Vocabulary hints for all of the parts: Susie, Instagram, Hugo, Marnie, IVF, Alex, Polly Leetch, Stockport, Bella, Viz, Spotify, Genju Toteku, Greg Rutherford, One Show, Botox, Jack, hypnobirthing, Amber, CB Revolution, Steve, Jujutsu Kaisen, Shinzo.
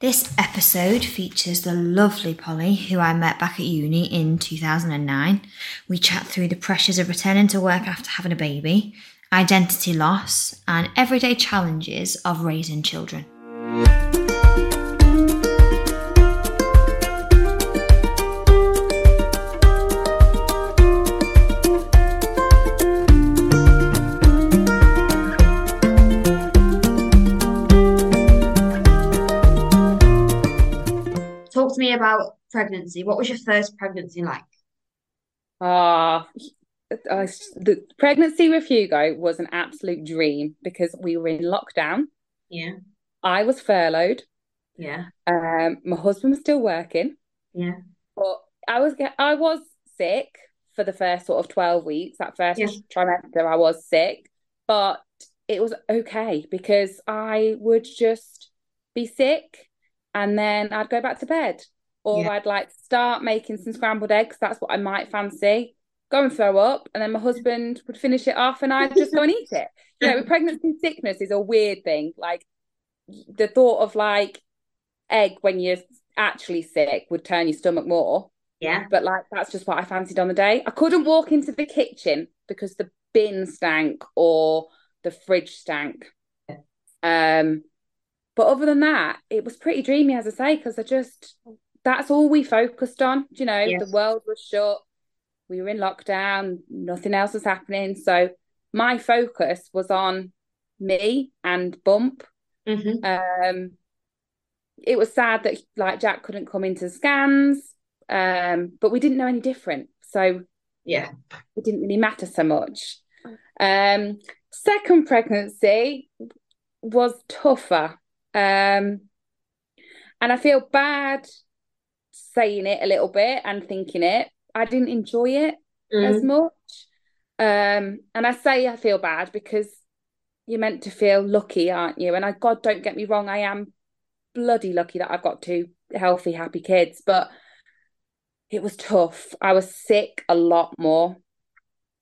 This episode features the lovely Polly, who I met back at uni in 2009. We chat through the pressures of returning to work after having a baby, identity loss, and everyday challenges of raising children. Talk to me about pregnancy. What was your first pregnancy like? The pregnancy with Hugo was an absolute dream because we were in lockdown. Yeah. I was furloughed. Yeah. My husband was still working. Yeah. But I was sick for the first sort of 12 weeks. That first trimester, I was sick, but it was okay because I would just be sick and then I'd go back to bed, or I'd like start making some scrambled eggs. That's what I might fancy. Go and throw up, and then my husband would finish it off and I'd just go and eat it. You know, pregnancy sickness is a weird thing. Like, the thought of like egg when you're actually sick would turn your stomach more. Yeah. But like, that's just what I fancied on the day. I couldn't walk into the kitchen because the bin stank or the fridge stank. Yeah. But other than that, it was pretty dreamy, as I say, because that's all we focused on. You know, the world was shut. We were in lockdown, nothing else was happening. So my focus was on me and Bump. Mm-hmm. It was sad that like Jack couldn't come into scans, but we didn't know any different. So it didn't really matter so much. Second pregnancy was tougher. And I feel bad saying it a little bit and thinking it. I didn't enjoy it as much. And I say I feel bad because you're meant to feel lucky, aren't you? And God, don't get me wrong, I am bloody lucky that I've got two healthy, happy kids. But it was tough. I was sick a lot more,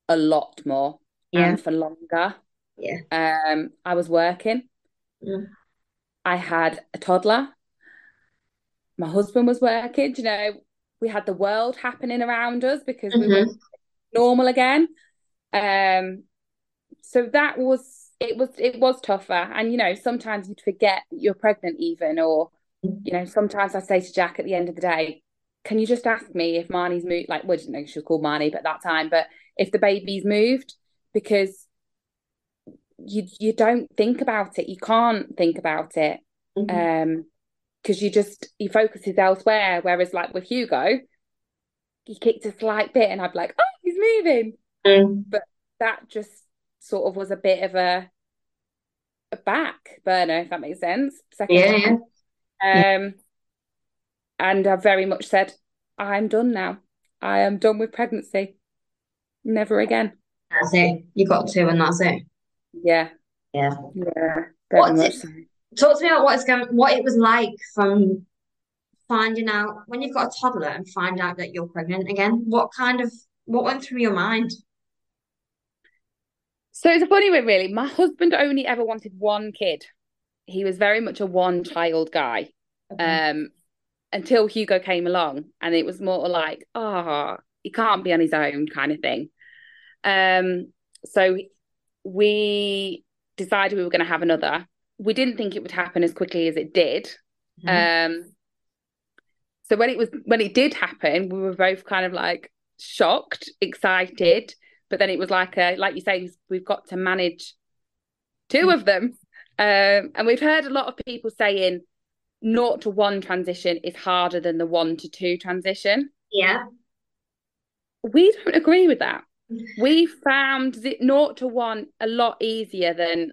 and for longer. Yeah. I was working. Yeah. I had a toddler. My husband was working, you know. We had the world happening around us because we were normal again. So that was, it was tougher. And, you know, sometimes you'd forget that you're pregnant even, or, you know, sometimes I say to Jack at the end of the day, can you just ask me if Marnie's moved? Like, well, I didn't know she was called Marnie, but that time, but if the baby's moved, because you don't think about it. You can't think about it. Mm-hmm. Because your focus is elsewhere. Whereas like with Hugo, he kicked a slight bit and I'd be like, oh, he's moving. Mm. But that just sort of was a bit of a back burner, if that makes sense. Second. And I very much said, I'm done now. I am done with pregnancy. Never again. That's it. You got to, and that's it. Yeah. Yeah. Yeah. Very much so. Talk to me about what it was like from finding out when you've got a toddler and find out that you're pregnant again. What went through your mind? So it's a funny one, really. My husband only ever wanted one kid. He was very much a one-child guy, okay. Until Hugo came along, and it was more like, he can't be on his own kind of thing. So we decided we were going to have another. We didn't think it would happen as quickly as it did. Mm-hmm. So when it did happen, we were both kind of like shocked, excited, but then it was like you say, we've got to manage two of them. And we've heard a lot of people saying 0 to 1 transition is harder than the 1 to 2 transition. Yeah. We don't agree with that. We found 0 to 1 a lot easier than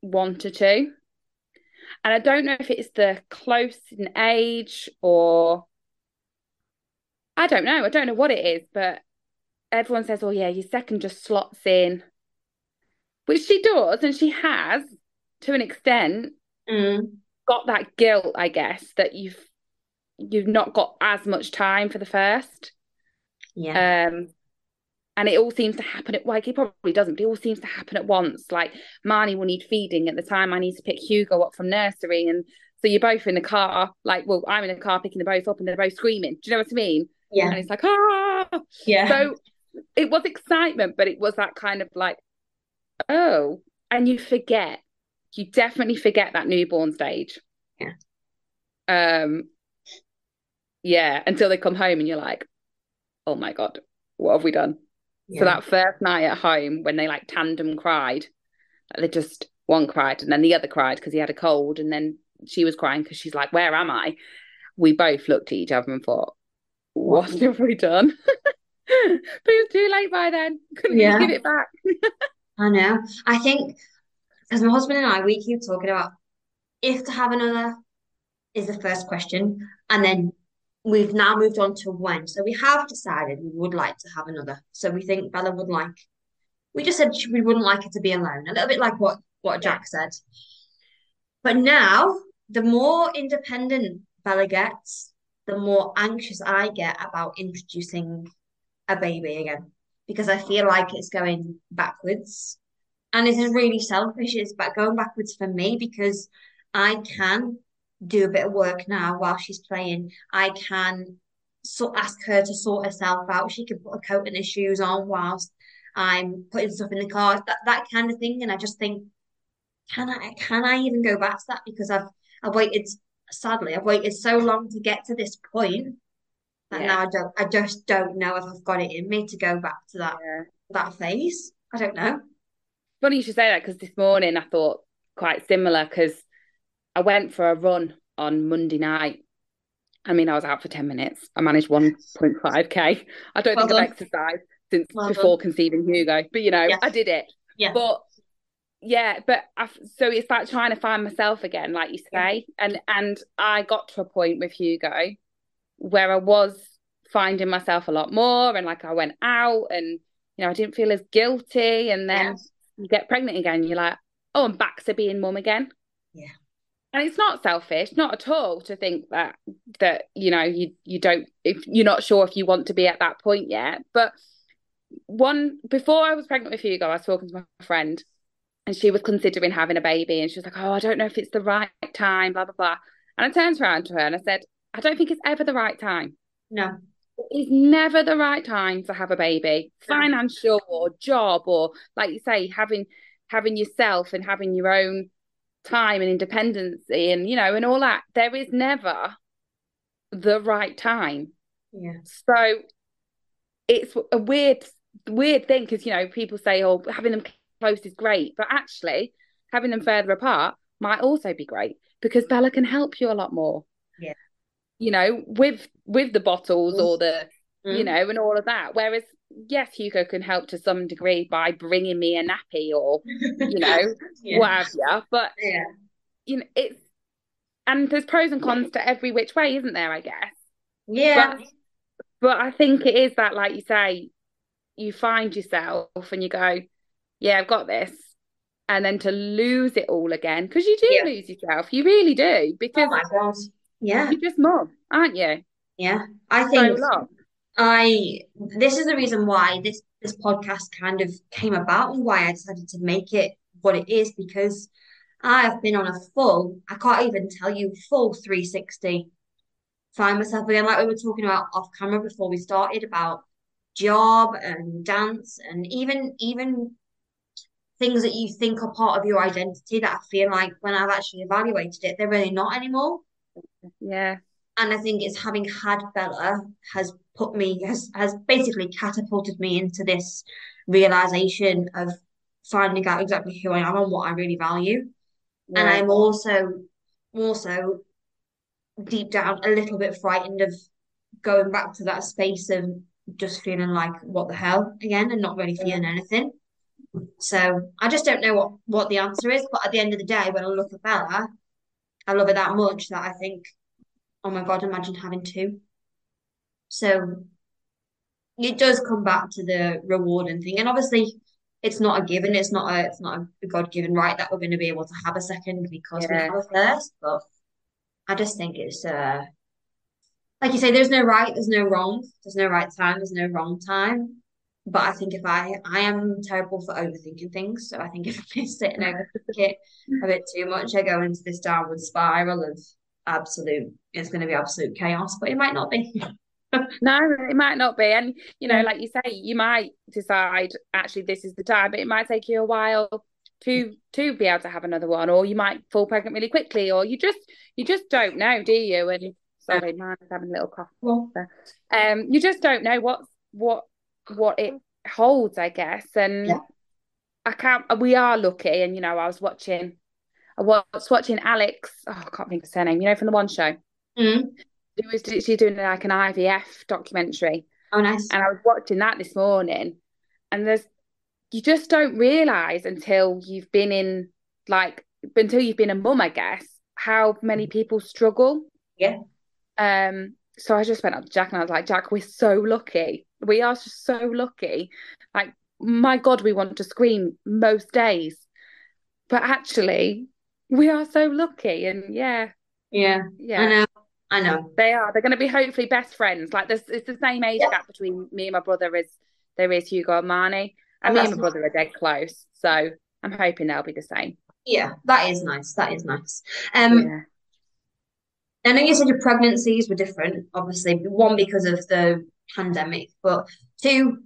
1 to 2, and I don't know if it's the close in age, or I don't know what it is, but everyone says, oh yeah, your second just slots in, which she does, and she has to an extent got that guilt, I guess, that you've not got as much time for the first. And it all seems to happen at, like, it probably doesn't, but it all seems to happen at once. Like, Marnie will need feeding at the time I need to pick Hugo up from nursery, and So you're both in the car, like, well, I'm in the car picking them both up and they're both screaming. Do you know what I mean? Yeah. And it's like, ah. Yeah. So it was excitement, but it was that kind of like, oh, and you forget. You definitely forget that newborn stage. Yeah. Yeah, until they come home and you're like, oh my God, what have we done? Yeah. So that first night at home when they like tandem cried, they just, one cried and then the other cried because he had a cold, and then she was crying because she's like, where am I? We both looked at each other and thought, what have we done? But it was too late by then. Couldn't even give it back. I know. I think, because my husband and I, we keep talking about if to have another is the first question, and then we've now moved on to when. So we have decided we would like to have another. So we think Bella would like, we just said we wouldn't like her to be alone, a little bit like what Jack said. But now, the more independent Bella gets, the more anxious I get about introducing a baby again, because I feel like it's going backwards. And this is really selfish. It's about going backwards for me, because I can do a bit of work now while she's playing. I can ask her to sort herself out. She can put a coat and her shoes on whilst I'm putting stuff in the car, that kind of thing. And I just think, can I even go back to that? Because I've waited, sadly, I've waited so long to get to this point that now I just don't know if I've got it in me to go back to that phase. I don't know. Funny you should say that, because this morning I thought quite similar, because I went for a run on Monday night. I mean, I was out for 10 minutes. I managed 1.5k. I don't think I've exercised since before conceiving Hugo, but you know, I did it. Yeah. So it's like trying to find myself again, like you say. Yeah. And I got to a point with Hugo where I was finding myself a lot more, and like I went out and, you know, I didn't feel as guilty. And then you get pregnant again, you're like, oh, I'm back to being mum again. Yeah. And it's not selfish, not at all, to think that you know, you don't, if you're not sure if you want to be at that point yet. But before I was pregnant with Hugo, I was talking to my friend, and she was considering having a baby, and she was like, oh, I don't know if it's the right time, blah, blah, blah. And I turned around to her and I said, I don't think it's ever the right time. No. It's never the right time to have a baby. No. Financial or job, or like you say, having yourself and having your own time and independency and, you know, and all that. There is never the right time. Yeah. So it's a weird thing, because, you know, people say, oh, having them close is great, but actually having them further apart might also be great, because Bella can help you a lot more. Yeah. You know, with the bottles or the, you know, and all of that. Whereas, yes, Hugo can help to some degree by bringing me a nappy or, you know, what have you. But, you know, it's, and there's pros and cons to every which way, isn't there, I guess? Yeah. But I think it is that, like you say, you find yourself and you go, yeah, I've got this. And then to lose it all again, because you do lose yourself. You really do. Because oh my God. Yeah. You're just mum, aren't you? Yeah. I think this is the reason why this podcast kind of came about, and why I decided to make it what it is, because I have been on a full, I can't even tell you, full 360. Find myself again, like we were talking about off camera before we started, about job and dance, and even things that you think are part of your identity that I feel like when I've actually evaluated it, they're really not anymore. Yeah. And I think it's having had Bella has put me, has basically catapulted me into this realisation of finding out exactly who I am and what I really value. Yeah. And I'm also deep down a little bit frightened of going back to that space of just feeling like, what the hell again, and not really feeling anything. So I just don't know what the answer is. But at the end of the day, when I look at Bella, I love it that much that I think, oh my God, imagine having two. So it does come back to the rewarding thing. And obviously it's not a given. It's not a God-given right that we're going to be able to have a second, because we have a first. But I just think it's, like you say, there's no right, there's no wrong. There's no right time, there's no wrong time. But I think if I am terrible for overthinking things. So I think if I've been sitting and overthinking it a bit too much, I go into this downward spiral of it's going to be absolute chaos, but it might not be. No, it might not be. And, you know, like you say, you might decide, actually, this is the time, but it might take you a while to be able to have another one, or you might fall pregnant really quickly, or you just don't know, do you? And sorry, mine's having a little cough. You just don't know what it holds, I guess. And we are lucky. And, you know, I was watching Alex, I can't think of her name, you know, from the One Show. She's doing like an IVF documentary. Oh, nice. And I was watching that this morning, and you just don't realise until you've been a mum, I guess, how many people struggle. Yeah. So I just went up to Jack and I was like, Jack, we're so lucky. We are just so lucky. Like, my God, we want to scream most days. But actually, we are so lucky. And yeah. I know. They are. They're going to be hopefully best friends. Like, it's the same age gap between me and my brother as there is Hugo and Marnie. And me and my brother are dead close. So I'm hoping they'll be the same. Yeah, that is nice. I know you said your pregnancies were different, obviously. One, because of the pandemic. But two,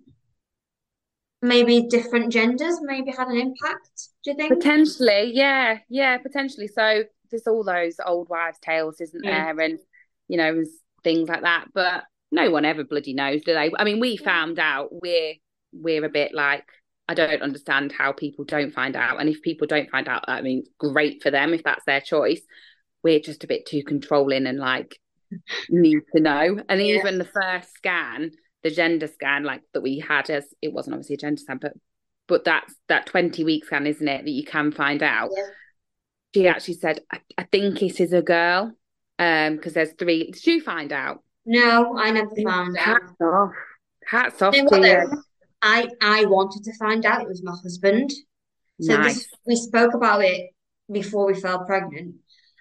maybe different genders maybe had an impact, do you think? Potentially, yeah, potentially. So there's all those old wives' tales, isn't there? And, you know, things like that. But no one ever bloody knows, do they? I mean, we found out. We're a bit like, I don't understand how people don't find out. And if people don't find out, I mean, great for them if that's their choice. We're just a bit too controlling and like need to know. And even the first scan, the gender scan, like that we had, as it wasn't obviously a gender scan, but that's that 20-week scan, isn't it, that you can find out. Yeah. She actually said, I think it is a girl, because there's three. Did you find out? No, I never found out. Hats off to you. I wanted to find out. It was my husband. So we spoke about it before we fell pregnant.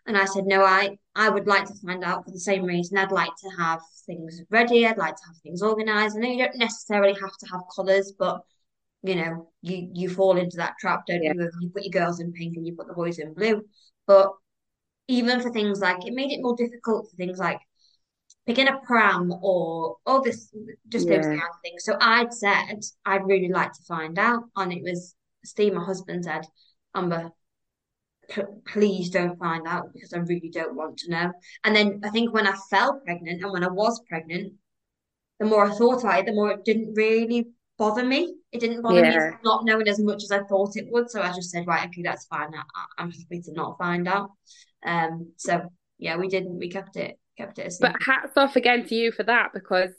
And I said, no, I would like to find out for the same reason. I'd like to have things ready. I'd like to have things organised. I know you don't necessarily have to have colours, but, you know, you fall into that trap, don't you? You put your girls in pink and you put the boys in blue. But even for things like, it made it more difficult for things like picking a pram or all this, just those kind of things. So I'd said, I'd really like to find out. And it was Steve, my husband, said, Amber, please don't find out, because I really don't want to know. And then I think when I fell pregnant and when I was pregnant, the more I thought about it, the more it didn't really bother me. It didn't bother me not knowing as much as I thought it would. So I just said, right, okay, that's fine. I'm happy to not find out. We kept it a secret. But hats off again to you for that, because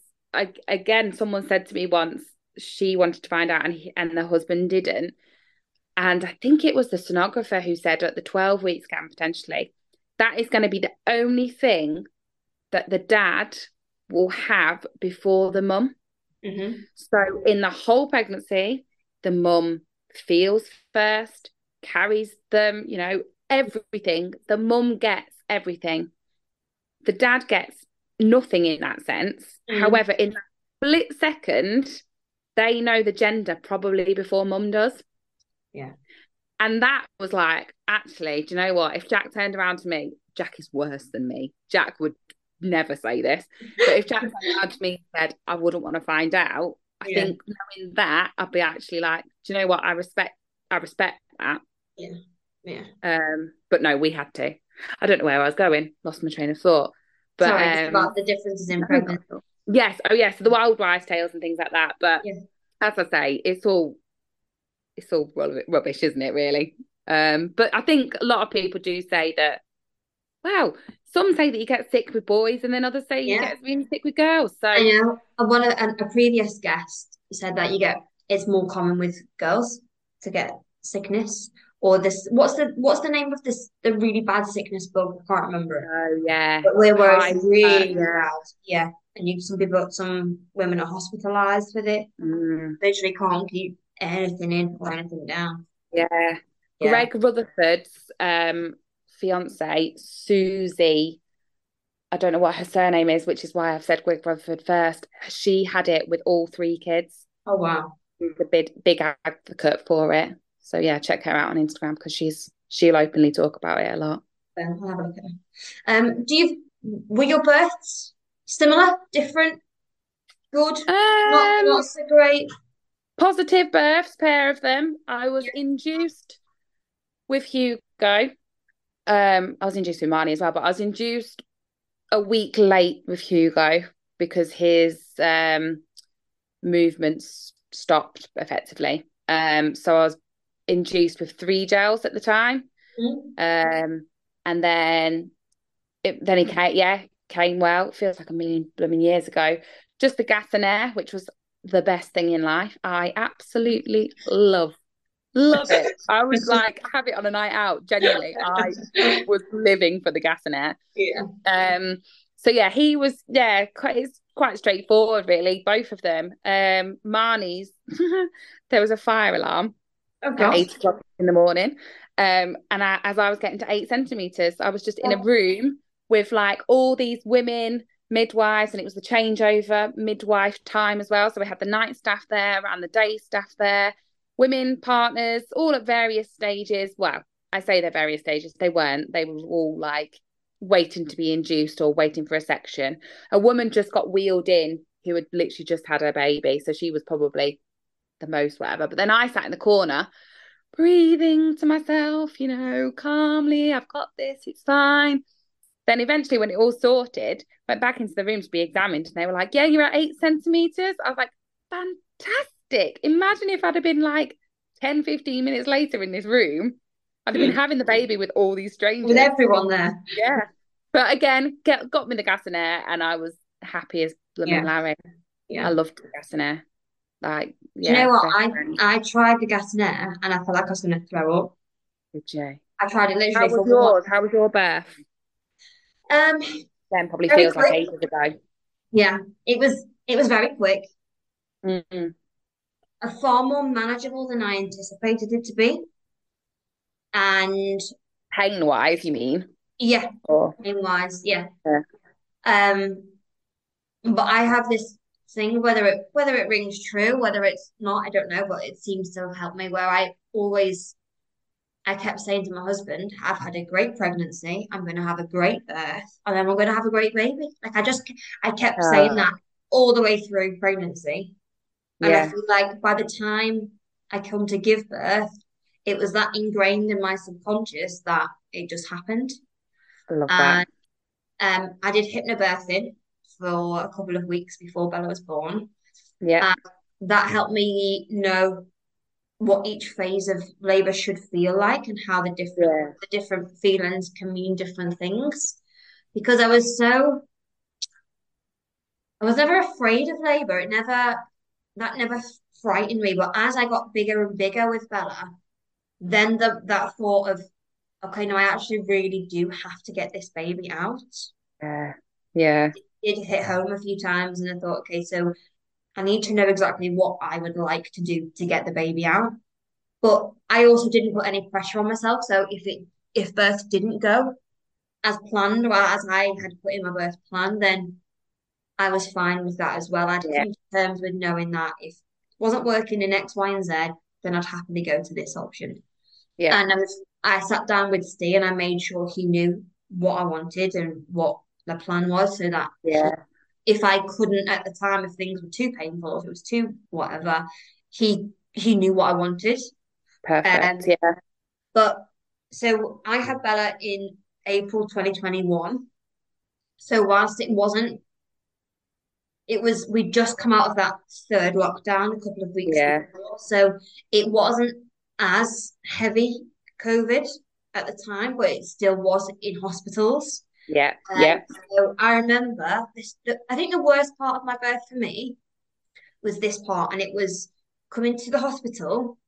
someone said to me once she wanted to find out and the husband didn't. And I think it was the sonographer who said at the 12-week scan, potentially, that is going to be the only thing that the dad will have before the mum. Mm-hmm. So in the whole pregnancy, the mum feels first, carries them, you know, everything. The mum gets everything. The dad gets nothing in that sense. Mm-hmm. However, in that split second, they know the gender probably before mum does. Yeah. And that was like, actually, do you know what? If Jack turned around to me, Jack is worse than me. Jack would never say this. But if Jack turned around to me and said, I wouldn't want to find out, I think knowing that, I'd be actually like, do you know what? I respect that. Yeah. Yeah. But no, we had to. I don't know where I was going. Lost my train of thought. But sorry, about the differences in pregnancy. Yes. Oh, yes. The wild wives' tales and things like that. But as I say, it's all rubbish, isn't it, really? But I think a lot of people do say that, well, some say that you get sick with boys, and then others say you get really sick with girls. So I know. A previous guest said that it's more common with girls to get sickness, or this, what's the name of this, the really bad sickness bug? I can't remember. Oh, yeah. But where it's really loud. Yeah. And some women are hospitalised with it. Literally can't keep anything in or anything down. Yeah. Greg Rutherford's fiance, Susie, I don't know what her surname is, which is why I've said Greg Rutherford first. She had it with all three kids. Oh, wow. She's a big advocate for it. So, yeah, check her out on Instagram because she'll openly talk about it a lot. Well, I'll have a look at her. Were your births similar, different, good, not so great? Positive births, pair of them. I was induced with Hugo. I was induced with Marnie as well, but I was induced a week late with Hugo because his movements stopped effectively. So I was induced with 3 gels at the time. Mm-hmm. And then he came well. It feels like a million blooming years ago. Just the gas and air, which was the best thing in life. I absolutely love it. I was like, have it on a night out. Genuinely, I was living for the gas and air. Yeah. So yeah, he was quite straightforward really. Both of them. Marnie's there was a fire alarm at 8 o'clock in the morning. And as I was getting to 8 centimetres, I was just in a room with like all these women midwives, and it was the changeover midwife time as well. So we had the night staff there and the day staff there, women partners, all at various stages. Well, I say they're various stages. They weren't. They were all like waiting to be induced or waiting for a section. A woman just got wheeled in who had literally just had her baby. So she was probably the most whatever. But then I sat in the corner breathing to myself, calmly, I've got this, it's fine. Then eventually when it all sorted, went back into the room to be examined and they were like, yeah, you're at 8 centimetres. I was like, fantastic. Imagine if I'd have been like 10, 15 minutes later in this room, I'd have been having the baby with all these strangers. With everyone there. Yeah. But again, got me the gas and air and I was happy as blooming Larry. Yeah. I loved the gas and air. Like, yeah, you know what? I tried the gas and air and I felt like I was going to throw up. Did you? I tried it literally. How was your birth? Then probably feels quick. Like ages ago. Yeah, it was very quick. Mm-hmm. Far more manageable than I anticipated it to be. And pain-wise, you mean? Yeah, pain-wise, yeah. But I have this thing, whether it rings true, whether it's not, I don't know, but it seems to have helped me where I kept saying to my husband, I've had a great pregnancy, I'm going to have a great birth, and then I'm going to have a great baby. Like, I kept saying that all the way through pregnancy. And I feel like by the time I come to give birth, it was that ingrained in my subconscious that it just happened. I love that. I did hypnobirthing for a couple of weeks before Bella was born. Yeah. That helped me know what each phase of labour should feel like and how the different feelings can mean different things. Because I was never afraid of labour. That never frightened me. But as I got bigger and bigger with Bella, then that thought of, okay, no, I actually really do have to get this baby out. Yeah. It hit home a few times and I thought, okay, so I need to know exactly what I would like to do to get the baby out. But I also didn't put any pressure on myself. So if birth didn't go as planned or as I had put in my birth plan, then I was fine with that as well. I'd come to terms with knowing that if it wasn't working in X, Y, and Z, then I'd happily go to this option. Yeah. And I sat down with Steve and I made sure he knew what I wanted and what the plan was so that if I couldn't at the time, if things were too painful, if it was too whatever, he knew what I wanted. Perfect. But so I had Bella in April 2021. So whilst we'd just come out of that third lockdown a couple of weeks before. So it wasn't as heavy COVID at the time, but it still was in hospitals. So I remember this. I think the worst part of my birth for me was this part, and it was coming to the hospital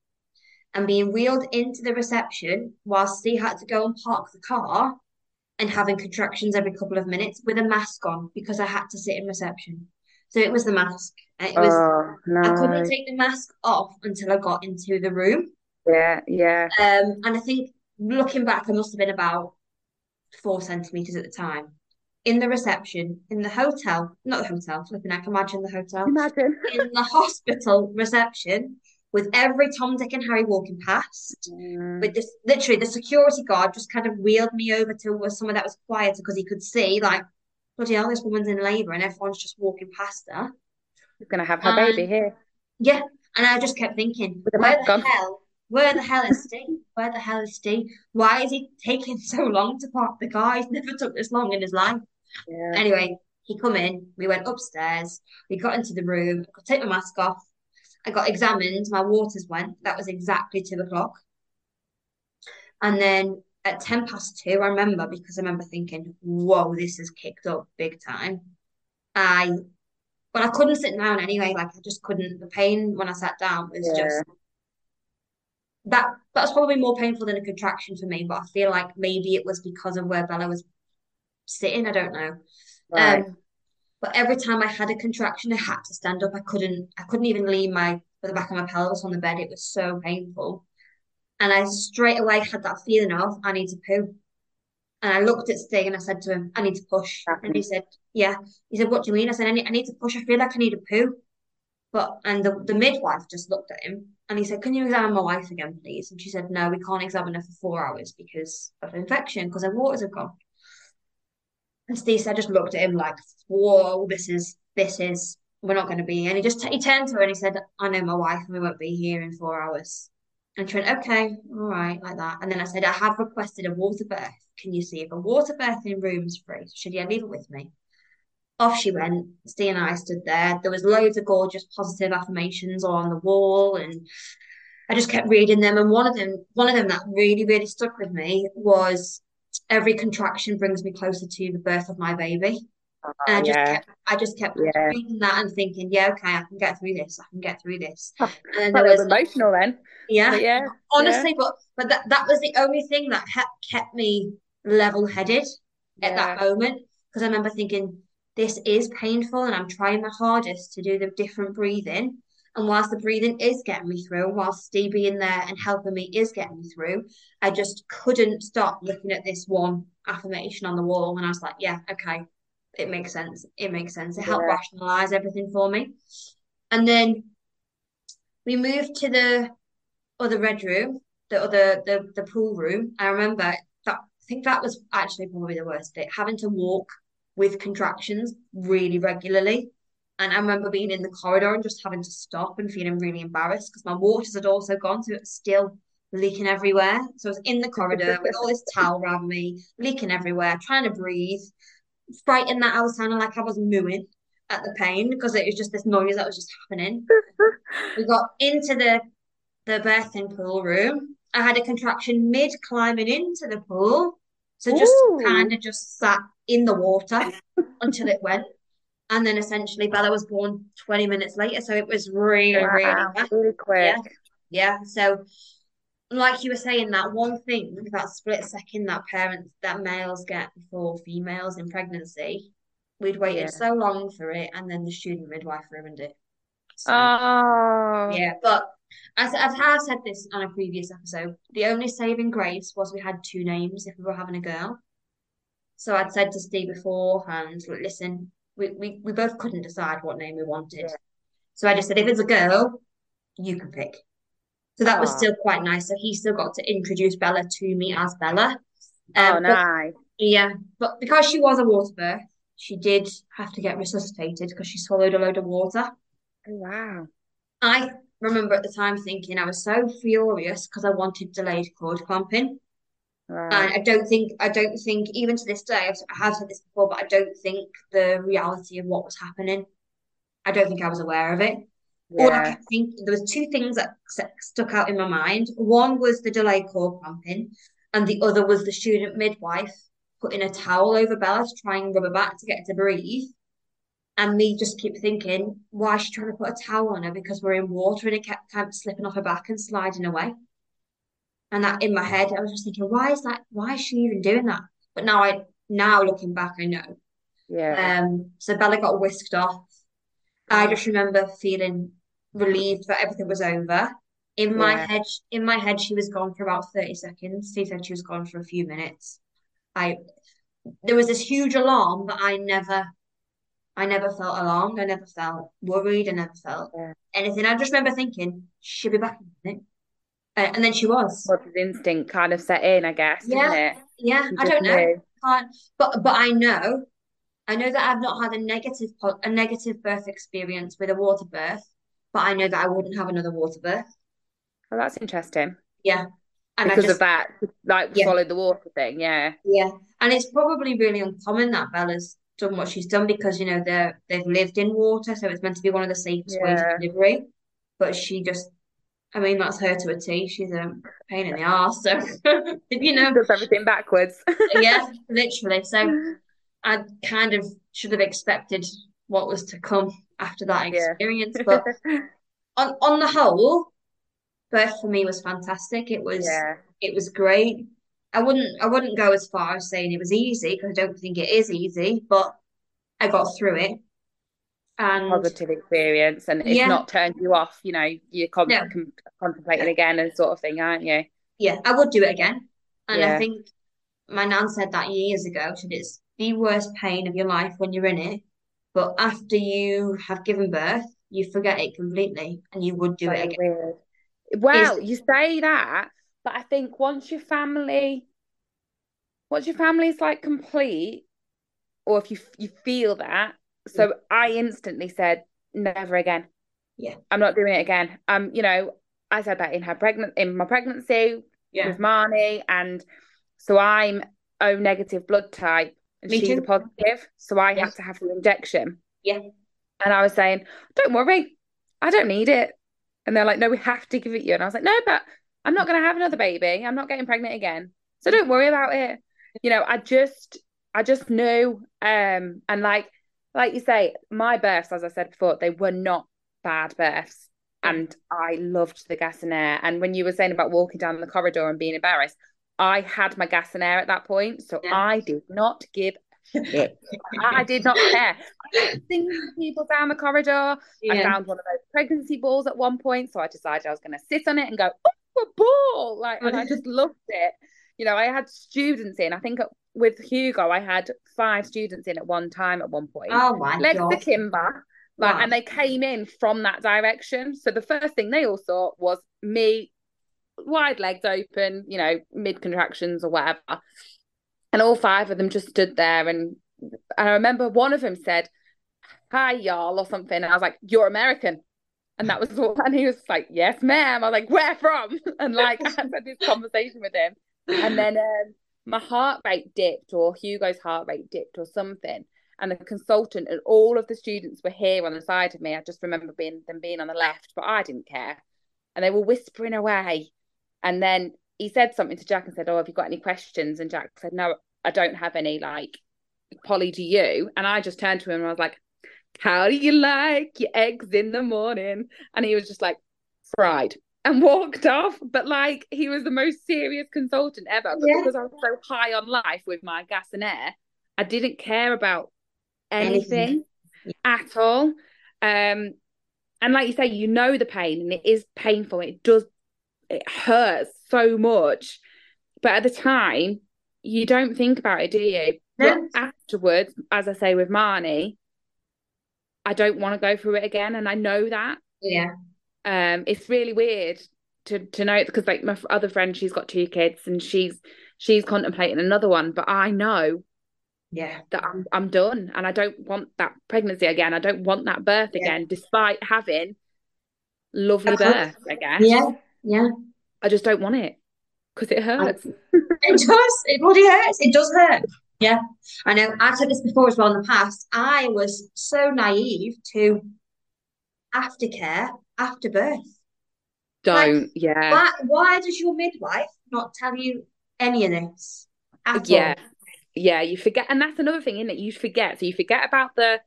and being wheeled into the reception whilst Steve had to go and park the car and having contractions every couple of minutes with a mask on because I had to sit in reception. So it was the mask. It was I couldn't take the mask off until I got into the room. Yeah. And I think looking back, I must have been about 4 centimetres at the time. in the reception, in the hotel, not the hotel, flipping heck, imagine the hotel. Imagine. In the hospital reception, with every Tom, Dick and Harry walking past. Mm. But just, literally, the security guard just kind of wheeled me over to somewhere that was quieter because he could see, like, bloody hell, this woman's in labour and everyone's just walking past her. She's going to have her baby here. Yeah. And I just kept thinking, where the hell is Steve? Where the hell is Steve? Why is he taking so long to park the car? He's never took this long in his life. Yeah. Anyway, he come in. We went upstairs. We got into the room. I could take my mask off. I got examined. My waters went. That was exactly 2 o'clock. And then at 2:10, I remember, because I remember thinking, whoa, this has kicked up big time. But I couldn't sit down anyway. Like, I just couldn't. The pain when I sat down was just... That was probably more painful than a contraction for me, but I feel like maybe it was because of where Bella was sitting. I don't know. Right. But every time I had a contraction, I had to stand up. I couldn't even lean the back of my pelvis on the bed. It was so painful. And I straight away had that feeling of, I need to poo. And I looked at Stig and I said to him, I need to push. Exactly. And he said, yeah. He said, what do you mean? I said, I need to push. I feel like I need a poo. And the midwife just looked at him and he said, can you examine my wife again, please? And she said, no, we can't examine her for 4 hours because of infection, because her waters have gone. And Steve said, just looked at him like, whoa, this is, we're not going to be here. And he just, he turned to her and he said, I know my wife and we won't be here in 4 hours. And she went, okay, all right, like that. And then I said, I have requested a water birth. Can you see if a water birth in room's free? She said, yeah, leave it with me. Off she went. Steve and I stood there. There was loads of gorgeous positive affirmations on the wall, and I just kept reading them. And one of them that really, really stuck with me was, every contraction brings me closer to the birth of my baby. And I just kept reading that and thinking, yeah, okay, I can get through this. I can get through this. Oh, and that was emotional then. Yeah, but yeah. Honestly, yeah. But that was the only thing that kept me level-headed at that moment, because I remember thinking, this is painful and I'm trying my hardest to do the different breathing. And whilst the breathing is getting me through, whilst Steve being there and helping me is getting me through, I just couldn't stop looking at this one affirmation on the wall. And I was like, yeah, okay, it makes sense. It makes sense. It helped rationalise everything for me. And then we moved to the other red room, the pool room. I remember that, I think that was actually probably the worst bit, having to walk with contractions really regularly. And I remember being in the corridor and just having to stop and feeling really embarrassed because my waters had also gone, so it was still leaking everywhere. So I was in the corridor with all this towel around me, leaking everywhere, trying to breathe. Frightened that I was sounding like I was mooing at the pain because it was just this noise that was just happening. We got into the birthing pool room. I had a contraction mid-climbing into the pool. So just kind of just sat in the water until it went. And then essentially Bella was born 20 minutes later. So it was really quick. Yeah. So like you were saying, that one thing, that split second that males get before females in pregnancy, we'd waited so long for it. And then the student midwife ruined it. So, yeah. But as I've said this on a previous episode, the only saving grace was we had two names if we were having a girl. So I'd said to Steve beforehand, listen, we both couldn't decide what name we wanted. Yeah. So I just said, if it's a girl, you can pick. So that was still quite nice. So he still got to introduce Bella to me as Bella. Nice. Yeah, but because she was a water birth, she did have to get resuscitated because she swallowed a load of water. Oh, wow. I remember at the time thinking I was so furious because I wanted delayed cord clamping. Right. And I don't think even to this day, I have said this before, but I don't think the reality of what was happening, I don't think I was aware of it. Yeah. All I could think, there was two things that stuck out in my mind. One was the delayed cord clamping, and the other was the student midwife putting a towel over Bella to try and rub her back to get her to breathe. And me just keep thinking, why is she trying to put a towel on her? Because we're in water, and it kept kind of slipping off her back and sliding away. And that, in my head, I was just thinking, why is she even doing that? But now looking back, I know. Yeah. So Bella got whisked off. I just remember feeling relieved that everything was over. In my head, she was gone for about 30 seconds. Steve said she was gone for a few minutes. I there was this huge alarm, but I never felt alarmed. I never felt worried. I never felt anything. I just remember thinking, she'll be back in a minute. And then she was. Well, the instinct kind of set in, I guess, didn't it? Yeah, I don't know. But I know that I've not had a negative birth experience with a water birth, but I know that I wouldn't have another water birth. Oh, that's interesting. Yeah. And because of that, like, follow the water thing, yeah. And it's probably really uncommon that Bella's done what she's done because, you know, they've lived in water, so it's meant to be one of the safest ways of delivery. But she just, I mean, that's her to a T. She's a pain in the arse, so, you know. Does everything backwards. Yeah, literally. So I kind of should have expected what was to come after that experience. Yeah. But on the whole, birth for me was fantastic. It was great. I wouldn't go as far as saying it was easy, because I don't think it is easy, but I got through it. And positive experience, and it's not turned you off, you know, you're contemplating again and sort of thing, aren't you? Yeah, I would do it again. And I think my nan said that years ago, she said it's the worst pain of your life when you're in it, but after you have given birth, you forget it completely and you would do it again. Weird. Well, you say that, but I think once your family is like complete, or if you feel that, so I instantly said, never again. Yeah, I'm not doing it again. You know, I said that in my pregnancy with Marnie, and so I'm O negative blood type, and she's a positive, so I had to have the injection. Yeah, and I was saying, don't worry, I don't need it. And they're like, no, we have to give it you. And I was like, no, but I'm not going to have another baby. I'm not getting pregnant again. So don't worry about it. You know, I just knew. And like you say, my births, as I said before, they were not bad births. And I loved the gas and air. And when you were saying about walking down the corridor and being embarrassed, I had my gas and air at that point. So I did not give a shit. I did not care. Singing people down the corridor. I found one of those pregnancy balls at one point, so I decided I was going to sit on it and go, oh, a ball, like, and I just loved it. You know, I had students in, I think with Hugo I had 5 students in at one time at one point. Oh my legs God. To Kimber, like, wow. And they came in from that direction, so the first thing they all saw was me, wide legs open, you know, mid contractions or whatever, and all 5 of them just stood there, and I remember one of them said, hi y'all, or something, and I was like, you're American, and that was all. And he was like, yes ma'am. I was like, where from? And like, I had this conversation with him, and then my heart rate dipped, or Hugo's heart rate dipped or something, and the consultant and all of the students were here on the side of me. I just remember them being on the left, but I didn't care, and they were whispering away, and then he said something to Jack and said, oh, have you got any questions? And Jack said, no, I don't have any, like, Polly, do you? And I just turned to him and I was like, how do you like your eggs in the morning? And he was just like, fried, and walked off. But like, he was the most serious consultant ever. But because I was so high on life with my gas and air, I didn't care about anything at all. And like you say, you know the pain, and it is painful. It hurts so much. But at the time, you don't think about it, do you? But afterwards, as I say with Marnie, I don't want to go through it again, and I know that. Yeah, it's really weird to know, because like my other friend, she's got 2 kids, and she's contemplating another one, but I know, that I'm done, and I don't want that pregnancy again. I don't want that birth again, despite having lovely birth. I guess. Yeah. I just don't want it because it hurts. It does. It bloody hurts. It does hurt. Yeah, I know. I've said this before as well in the past. I was so naive to aftercare after birth. Don't, like, Why does your midwife not tell you any of this at all? Yeah, you forget. And that's another thing, isn't it? You forget. So you forget about the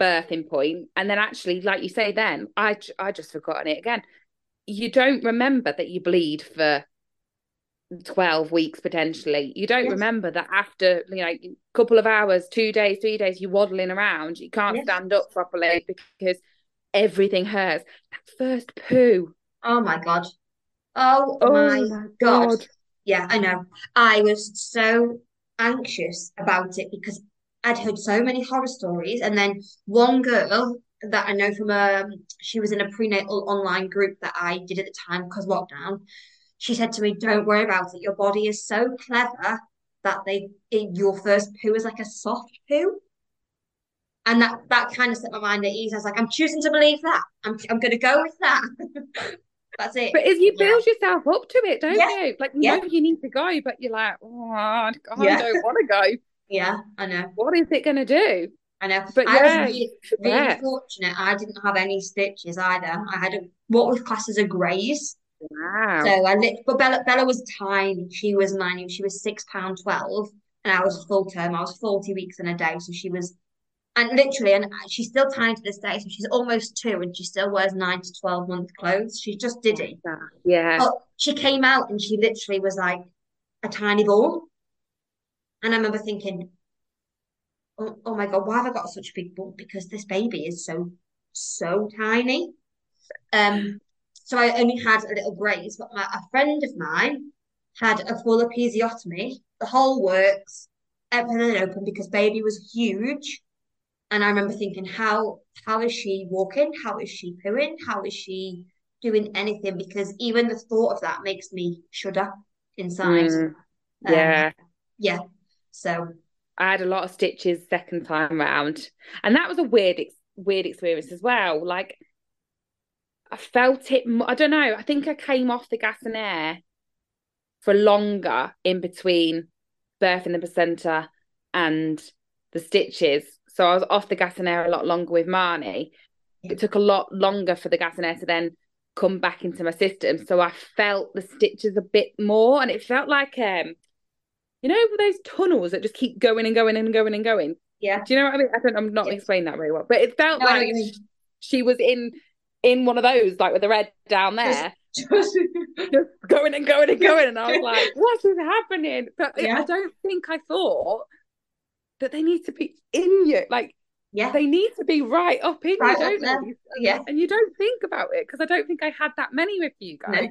birthing point. And then actually, like you say then, I just forgotten it again. You don't remember that you bleed for 12 weeks potentially. You don't remember that after, you know, a couple of hours, 2 days, 3 days, you're waddling around, you can't stand up properly because everything hurts. That first poo, oh my god. Yeah, I know. I was so anxious about it because I'd heard so many horror stories. And then one girl that I know from, she was in a prenatal online group that I did at the time because lockdown, she said to me, don't worry about it. Your body is so clever that your first poo is like a soft poo. And that kind of set my mind at ease. I was like, I'm choosing to believe that. I'm going to go with that. That's it. But if you build yourself up to it, don't you? Like, no, you need to go, but you're like, oh, I don't want to go. Yeah, I know. What is it going to do? I know. But I was really fortunate. I didn't have any stitches either. I had what was classed as a graze. Wow. So but Bella was tiny. She was, mind you, she was 6 pound 12, and I was full term. I was 40 weeks and a day, so she was. And literally, and she's still tiny to this day, so she's almost 2, and she still wears 9 to 12 month clothes. She's just diddy. Yeah. But she came out, and she literally was like a tiny ball. And I remember thinking, oh my God, why have I got such a big ball? Because this baby is so tiny. So I only had a little graze, but a friend of mine had a full episiotomy, the whole works, everything open, because baby was huge. And I remember thinking, how is she walking? How is she pooing? How is she doing anything? Because even the thought of that makes me shudder inside. Yeah. So I had a lot of stitches second time round. And that was a weird experience as well. Like, I felt it, I don't know, I think I came off the gas and air for longer in between birth and the placenta and the stitches. So I was off the gas and air a lot longer with Marnie. It took a lot longer for the gas and air to then come back into my system. So I felt the stitches a bit more. And it felt like, you know, those tunnels that just keep going and going and going and going. Yeah. Do you know what I mean? I don't, I'm not explaining that very well. But it felt like she was in one of those, like with the red down there. Just going and going and going. And I was like, what is happening? But I don't think I thought that they need to be in you, like they need to be right up in you, don't they? Yeah. And you don't think about it, because I don't think I had that many with you guys,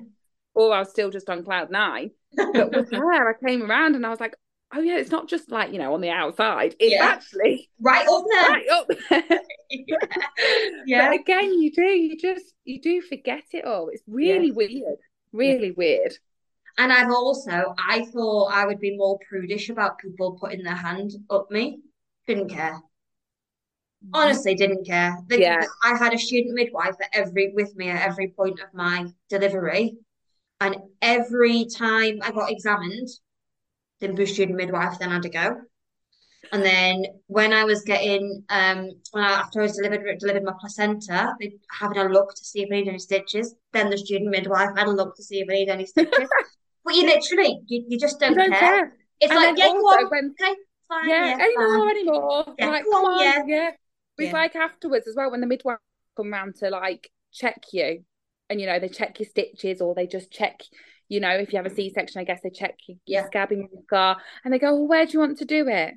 or I was still just on cloud 9. But with her, I came around and I was like, oh yeah, it's not just like, you know, on the outside, it's actually right up there. Right up there. But again, you do forget it all. It's really weird, really weird. And I thought I would be more prudish about people putting their hand up me. Didn't care. Honestly, didn't care. I had a student midwife with me at every point of my delivery. And every time I got examined, the student midwife then had to go. And then when I was getting, after I was delivered my placenta, having a look to see if I needed any stitches, then the student midwife had a look to see if I needed any stitches. But you just don't care. It's and like, okay, fine. Anymore. Yeah, like, come on. It's like afterwards as well, when the midwife come round to like check you, and you know, they check your stitches, or they just check, you know, if you have a C-section, I guess they check your scabbing in the scar, and they go, well, where do you want to do it?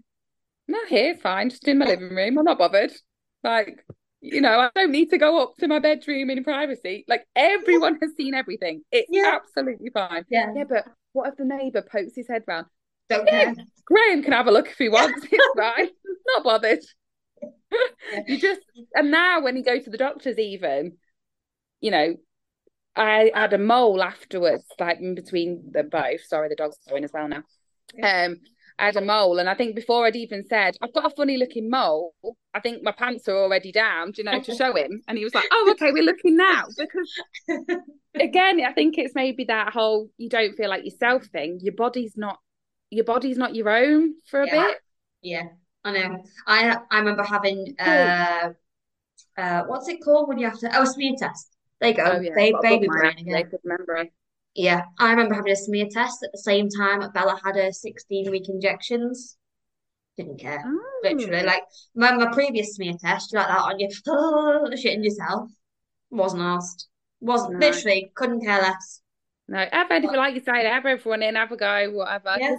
No, here, fine, just in my living room. I'm not bothered. Like, you know, I don't need to go up to my bedroom in privacy. Like, everyone has seen everything. It's absolutely fine. Yeah. Yeah, but what if the neighbour pokes his head round? Don't care. Graham can have a look if he wants. It's fine. Not bothered. You just, and now when you go to the doctors even, you know, I had a mole afterwards, like in between them both. Sorry, the dog's going as well now. I had a mole, and I think before I'd even said, I've got a funny looking mole, I think my pants are already down, do you know, to show him. And he was like, oh, okay, we're looking now. Because again, I think it's maybe that whole you don't feel like yourself thing. Your body's not your own for a bit. Yeah, I know. I remember having what's it called when you have to smear test. There you go. Oh, yeah. Baby brain. I could remember it. Yeah, I remember having a smear test at the same time Bella had her 16-week injections. Didn't care, literally. Like my previous smear test, you like that on your shitting yourself. Wasn't asked. Wasn't literally couldn't care less. No, have anything like you say, have everyone in, have a go, whatever. Yeah.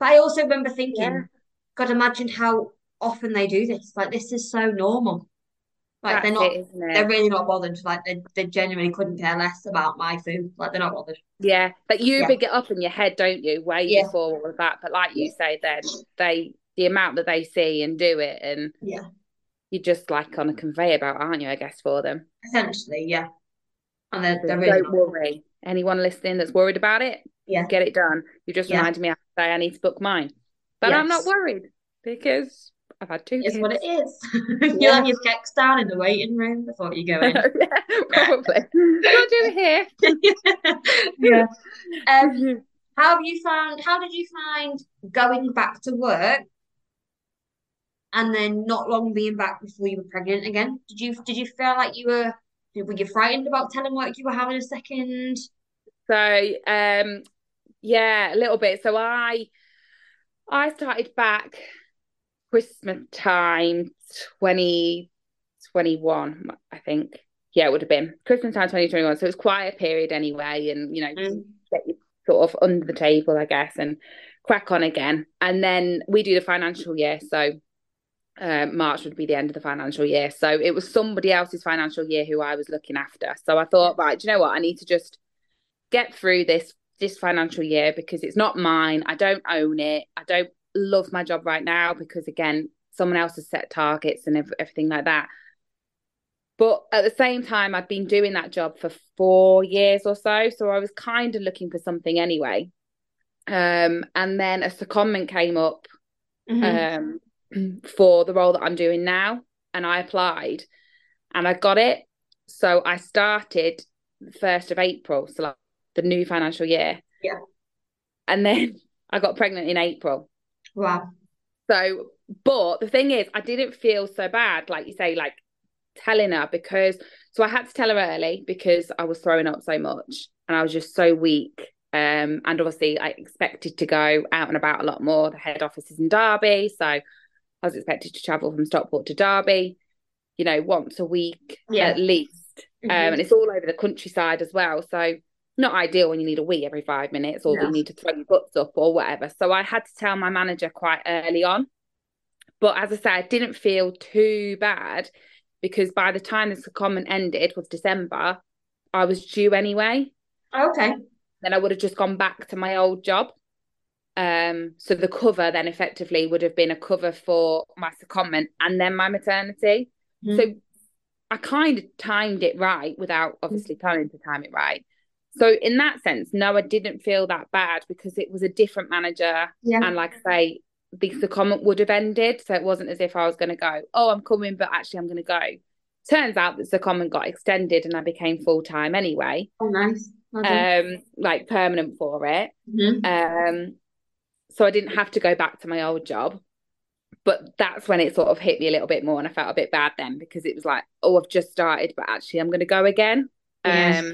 But I also remember thinking, God, imagine how often they do this. Like, this is so normal. Like they're not, they're really not bothered. Like they genuinely couldn't care less about my food. Like they're not bothered. Yeah, but you big it up in your head, don't you? Way before all of that. But like you say, then the amount that they see and do it, and you're just like on a conveyor belt, aren't you? I guess for them, essentially, yeah. And they're really don't worry. Anyone listening that's worried about it, get it done. You just reminded me. I say I need to book mine, but I'm not worried because I've had two. It's what it is. You'll have your cakes down in the waiting room before you go in. Probably. I'll do it here. How did you find going back to work and then not long being back before you were pregnant again? Did you feel like were you frightened about telling work you were having a second? So, a little bit. So I started back Christmas time 2021, I think. Yeah, it would have been Christmas time 2021. So it was quite a period anyway, and get you sort of under the table, I guess, and crack on again. And then we do the financial year, so March would be the end of the financial year. So it was somebody else's financial year who I was looking after. So I thought, right, do you know what? I need to just get through this financial year because it's not mine. I don't own it. I don't love my job right now because again someone else has set targets and everything like that, but at the same time I've been doing that job for 4 years or so I was kind of looking for something anyway, and then a secondment came up for the role that I'm doing now, and I applied and I got it, so I started the 1st of April, so like the new financial year, and then I got pregnant in April. Wow. So, but the thing is, I didn't feel so bad, like you say, like telling her because I had to tell her early because I was throwing up so much and I was just so weak. And obviously I expected to go out and about a lot more. The head office is in Derby. So I was expected to travel from Stockport to Derby, once a week at least. And it's all over the countryside as well. So not ideal when you need a wee every 5 minutes or you need to throw your butts up or whatever. So I had to tell my manager quite early on. But as I say, I didn't feel too bad because by the time the secondment ended was December, I was due anyway. Okay. Then I would have just gone back to my old job. So the cover then effectively would have been a cover for my secondment and then my maternity. Mm-hmm. So I kind of timed it right without obviously planning to time it right. So in that sense, no, I didn't feel that bad because it was a different manager. Yeah. And like I say, the comment would have ended. So it wasn't as if I was going to go, oh, I'm coming, but actually I'm going to go. Turns out that the comment got extended and I became full-time anyway. Oh, nice. Like permanent for it. Mm-hmm. So I didn't have to go back to my old job. But that's when it sort of hit me a little bit more and I felt a bit bad then because it was like, oh, I've just started, but actually I'm going to go again. Yes.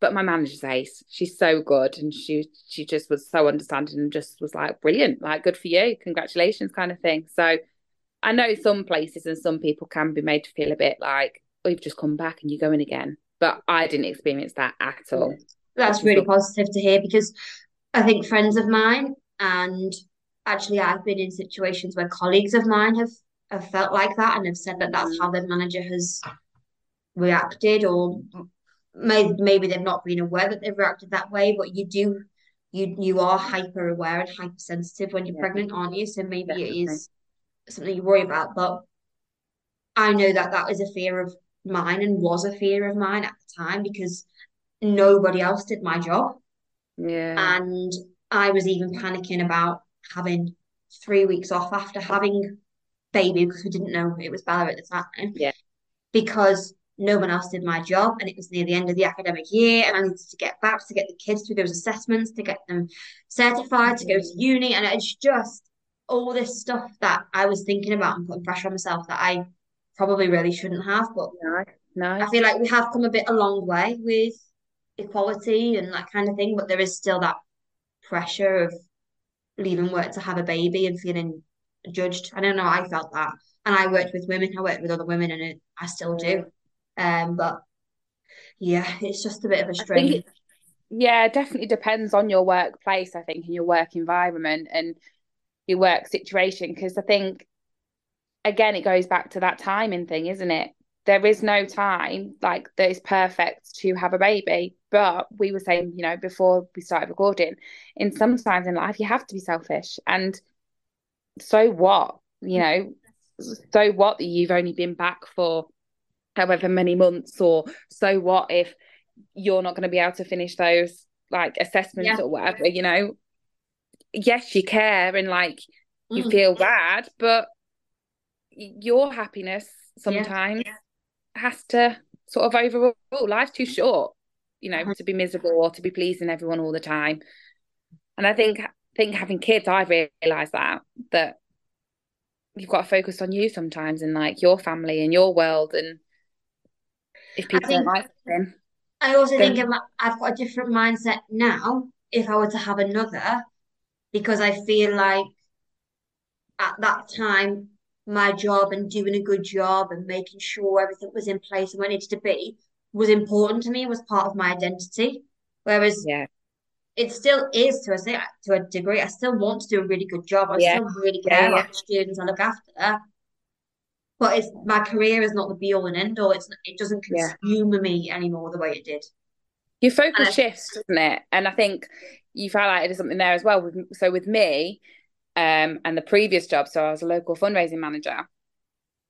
But my manager's ace. She's so good. And she just was so understanding and just was like, brilliant, like good for you. Congratulations kind of thing. So I know some places and some people can be made to feel a bit like, oh, you've just come back and you're going again. But I didn't experience that at all. That's really positive to hear because I think friends of mine, and actually I've been in situations where colleagues of mine have felt like that and have said that that's how their manager has reacted, or maybe they've not been aware that they've reacted that way, but you are hyper aware and hypersensitive when you're pregnant, aren't you? So maybe it is something you worry about, but I know that is a fear of mine and was a fear of mine at the time because nobody else did my job. Yeah. And I was even panicking about having 3 weeks off after having baby because we didn't know it was Bella at the time. Yeah. Because no one else did my job and it was near the end of the academic year and I needed to get back to get the kids through those assessments, to get them certified, to go to uni. And it's just all this stuff that I was thinking about and putting pressure on myself that I probably really shouldn't have. But I feel like we have come a bit a long way with equality and that kind of thing, but there is still that pressure of leaving work to have a baby and feeling judged. I don't know, I felt that. And I worked with women, I worked with other women, and I still do. But yeah, it's just a bit of a strain. Yeah, definitely depends on your workplace, I think, and your work environment and your work situation, because I think again it goes back to that timing thing, isn't it? there is no time like that is perfect to have a baby. But we were saying, you know, before we started recording, in some times in life you have to be selfish, and so what, you know, so what that you've only been back for however many months, or so what if you're not going to be able to finish those like assessments or whatever, you know. Yes, you care and like you feel bad, but your happiness sometimes has to sort of overrule. Life's too short, you know, to be miserable or to be pleasing everyone all the time. And I think having kids, I realised that you've got to focus on you sometimes, and like your family and your world. And if people don't like something, I also think I've got a different mindset now if I were to have another, because I feel like at that time my job and doing a good job and making sure everything was in place and where it needed to be was important to me, was part of my identity. Whereas it still is to a degree. I still want to do a really good job. I still really care about the students I look after. But it's, my career is not the be all and end all. It doesn't consume me anymore the way it did. Your focus shifts, doesn't it? And I think you've highlighted something there as well. So with me, and the previous job, so I was a local fundraising manager,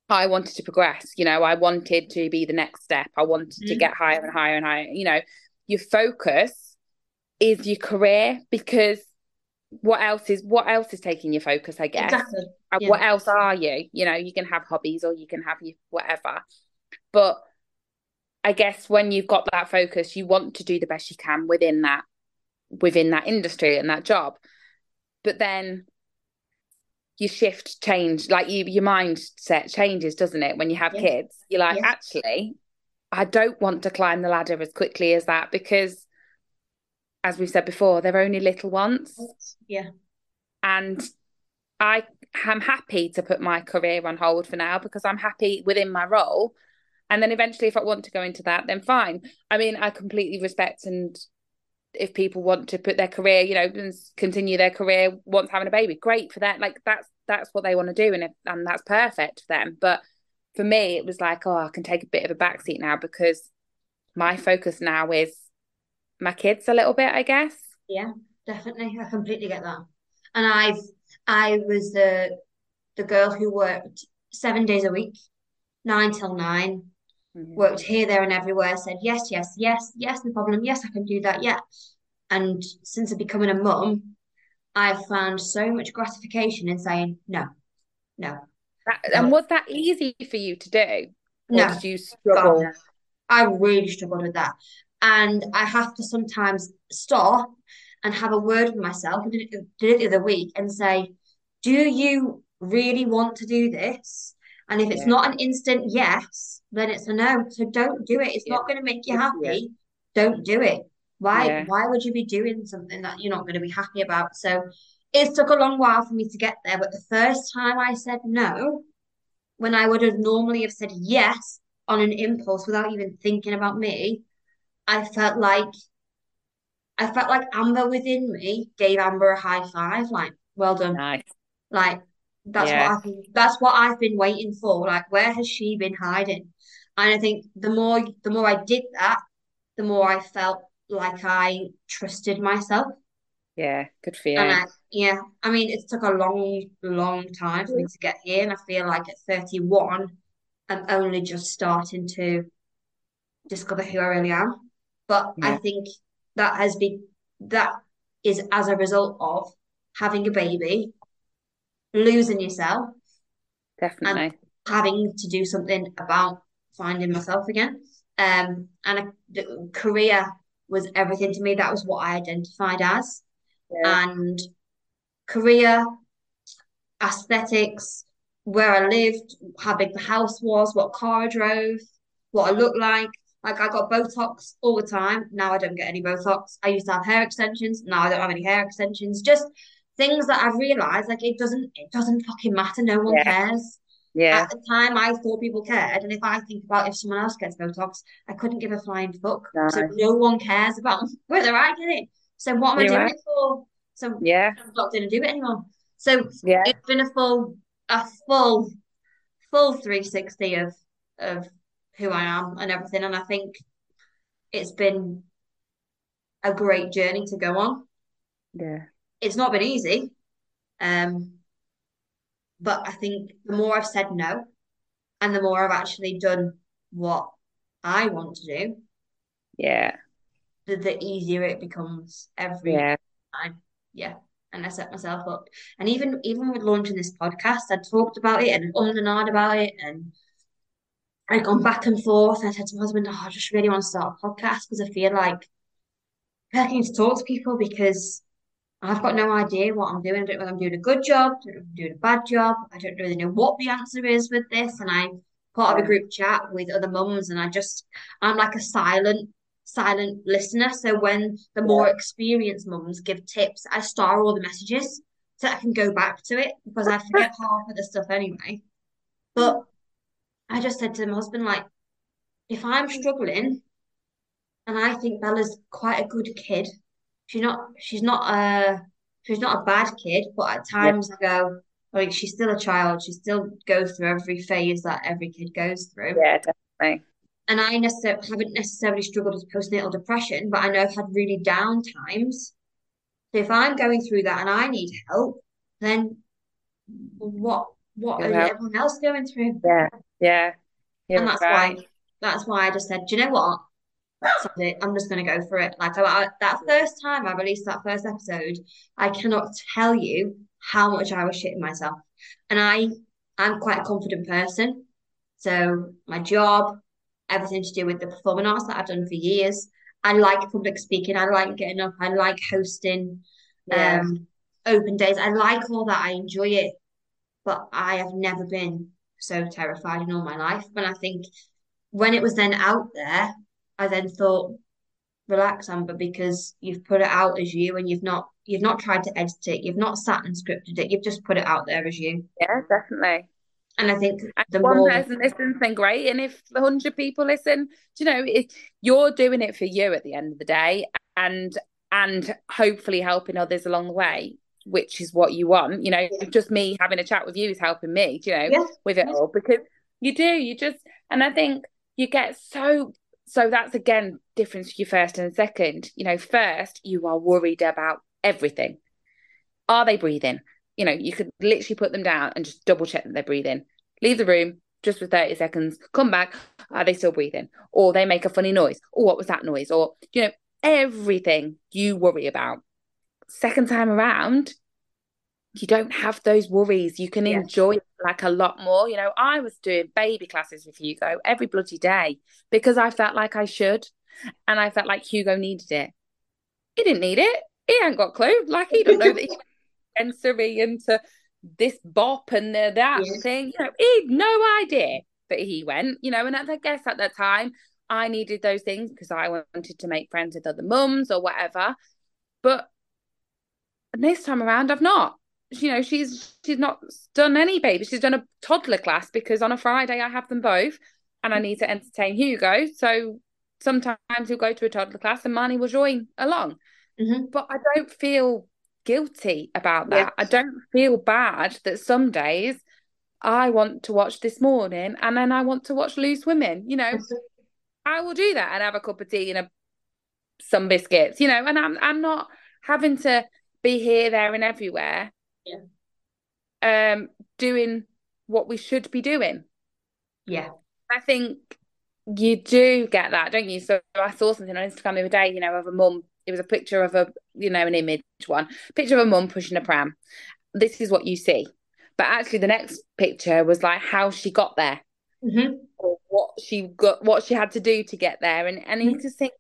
I wanted to progress, you know, I wanted to be the next step, I wanted to get higher and higher and higher. You know, your focus is your career, because what else is taking your focus, I guess. Exactly. Yeah. What else are you know, you can have hobbies or you can have your whatever, but I guess when you've got that focus, you want to do the best you can within that industry and that job. But then your shift change, like your mindset changes, doesn't it? When you have kids, you're like, actually, I don't want to climb the ladder as quickly as that, because as we said before, they're only little ones. Yeah. And I am happy to put my career on hold for now, because I'm happy within my role. And then eventually if I want to go into that, then fine. I mean, I completely respect, and if people want to put their career, you know, and continue their career once having a baby, great for them. Like that's what they want to do, and that's perfect for them. But for me, it was like, oh, I can take a bit of a backseat now, because my focus now is my kids a little bit, I guess. Yeah, definitely. I completely get that. And I was the girl who worked 7 days a week, 9 till 9. Worked here, there and everywhere, said yes, no problem, yes, I can do that, yeah. And since I've becoming a mum, I've found so much gratification in saying no. And was that easy for you to do? No. Did you struggle? God, no. I really struggled with that. And I have to sometimes stop and have a word with myself. I did it the other week and say, do you really want to do this? And if it's not an instant yes, then it's a no. So don't do it. It's not going to make you happy. Yeah. Don't do it. Why would you be doing something that you're not going to be happy about? So it took a long while for me to get there. But the first time I said no, when I would have normally have said yes on an impulse without even thinking about me, I felt like Amber within me gave Amber a high five. Like, well done. Nice. Like, that's what I've been waiting for. Like, where has she been hiding? And I think the more I did that, the more I felt like I trusted myself. Yeah, good for you. And I mean, it took a long, long time for me to get here, and I feel like at 31, I'm only just starting to discover who I really am. But I think that is as a result of having a baby, losing yourself, definitely, and having to do something about finding myself again. The career was everything to me. That was what I identified as, and career, aesthetics, where I lived, how big the house was, what car I drove, what I looked like. Like, I got Botox all the time. Now I don't get any Botox. I used to have hair extensions. Now I don't have any hair extensions. Just things that I've realised, like, it doesn't fucking matter. No one cares. Yeah. At the time, I thought people cared. And if I think about if someone else gets Botox, I couldn't give a flying fuck. No. So no one cares about whether I get it. So what am I doing it for? So I'm not going to do it anymore. So it's been a full 360 of who I am and everything. And I think it's been a great journey to go on. Yeah. It's not been easy. But I think the more I've said no and the more I've actually done what I want to do, yeah, the easier it becomes every time. Yeah. And I set myself up. And even with launching this podcast, I talked about it and ummed about it, and I'd gone back and forth, and I said to my husband, I just really want to start a podcast because I feel like I need to talk to people, because I've got no idea what I'm doing. I don't know whether I'm doing a good job, I don't know if I'm doing a bad job, I don't really know what the answer is with this. And I'm part of a group chat with other mums, and I'm like a silent listener. So when the more experienced mums give tips, I star all the messages so I can go back to it, because I forget half of the stuff anyway. But I just said to my husband, like, if I'm struggling, and I think Bella's quite a good kid, she's not a bad kid, but at times I go, like, she's still a child, she still goes through every phase that every kid goes through. Yeah, definitely. And I haven't necessarily struggled with postnatal depression, but I know I've had really down times. So if I'm going through that and I need help, then what is everyone else going through? Yeah, yeah. And that's why I just said, do you know what? I'm just going to go for it. Like, that first time I released that first episode, I cannot tell you how much I was shitting myself. And I'm quite a confident person. So my job, everything to do with the performing arts that I've done for years. I like public speaking. I like getting up. I like hosting open days. I like all that. I enjoy it. But I have never been so terrified in all my life. But I think when it was then out there, I then thought, relax, Amber, because you've put it out as you, and you've not tried to edit it. You've not sat and scripted it. You've just put it out there as you. Yeah, definitely. And I think one person listens, then great. And if 100 people listen, you know, you're doing it for you at the end of the day, and hopefully helping others along the way, which is what you want. You know, just me having a chat with you is helping me, you know, with it all, because and I think you get so that's again difference your first and second. You know, first you are worried about everything. Are they breathing? You know, you could literally put them down and just double check that they're breathing. Leave the room just for 30 seconds. Come back. Are they still breathing? Or they make a funny noise. Or what was that noise? Or, you know, everything you worry about. Second time around, you don't have those worries. You can enjoy it like a lot more. You know, I was doing baby classes with Hugo every bloody day because I felt like I should. And I felt like Hugo needed it. He didn't need it. He ain't got a clue. Like, he don't know that he... sensory into this bop and that thing, you know, he had no idea that he went, you know. And I guess at that time I needed those things because I wanted to make friends with other mums or whatever. But this time around I've not, you know, she's not done any baby. She's done a toddler class because on a Friday I have them both and I need to entertain Hugo, so sometimes he'll go to a toddler class and Marnie will join along. But I don't feel guilty about that. I don't feel bad that some days I want to watch This Morning and then I want to watch Loose Women, you know. I will do that and have a cup of tea and some biscuits, you know. And I'm not having to be here, there and everywhere doing what we should be doing. I think you do get that, don't you? So I saw something on Instagram the other day, you know, of a mum. It was a picture of an image one. Picture of a mum pushing a pram. This is what you see. But actually the next picture was like how she got there. Or what she had to do to get there. And you just think,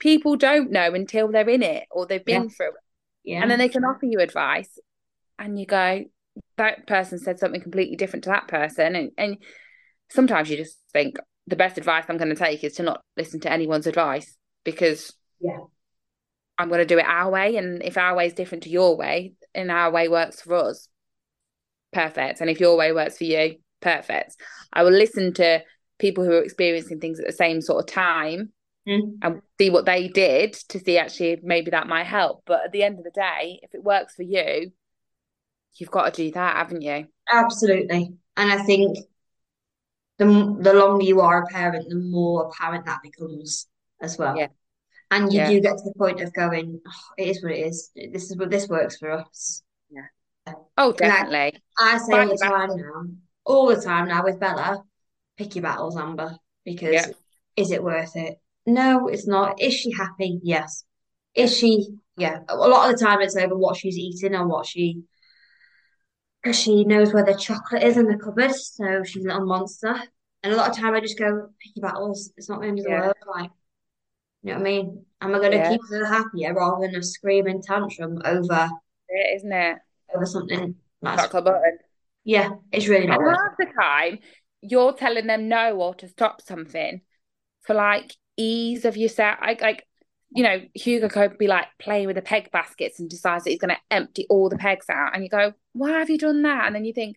people don't know until they're in it or they've been through it. Yeah. And then they can offer you advice. And you go, that person said something completely different to that person. And sometimes you just think, the best advice I'm going to take is to not listen to anyone's advice. Because I'm going to do it our way, and if our way is different to your way and our way works for us, perfect. And if your way works for you, perfect. I will listen to people who are experiencing things at the same sort of time and see what they did to see actually maybe that might help. But at the end of the day, if it works for you, you've got to do that, haven't you? Absolutely. And I think the longer you are a parent, the more apparent that becomes as well. Yeah. And you do get to the point of going, oh, it is what it is. This is what this works for us. Yeah. Oh, definitely. Like, I say all the time now with Bella, pick your battles, Amber, because is it worth it? No, it's not. Is she happy? Yes. Is she? Yeah. A lot of the time it's over what she's eating or what she... Because she knows where the chocolate is in the cupboard, so she's a little monster. And a lot of time I just go, pick your battles. It's not the end of the world. Like, you know what I mean? Am I going to keep her happier rather than a screaming tantrum over... It, isn't it? Over something. Chocolate button. Yeah, it's really not worth it. Half the time, you're telling them no or to stop something for, like, ease of yourself. Like, you know, Hugo could be like playing with the peg baskets and decides that he's going to empty all the pegs out, and you go, why have you done that? And then you think,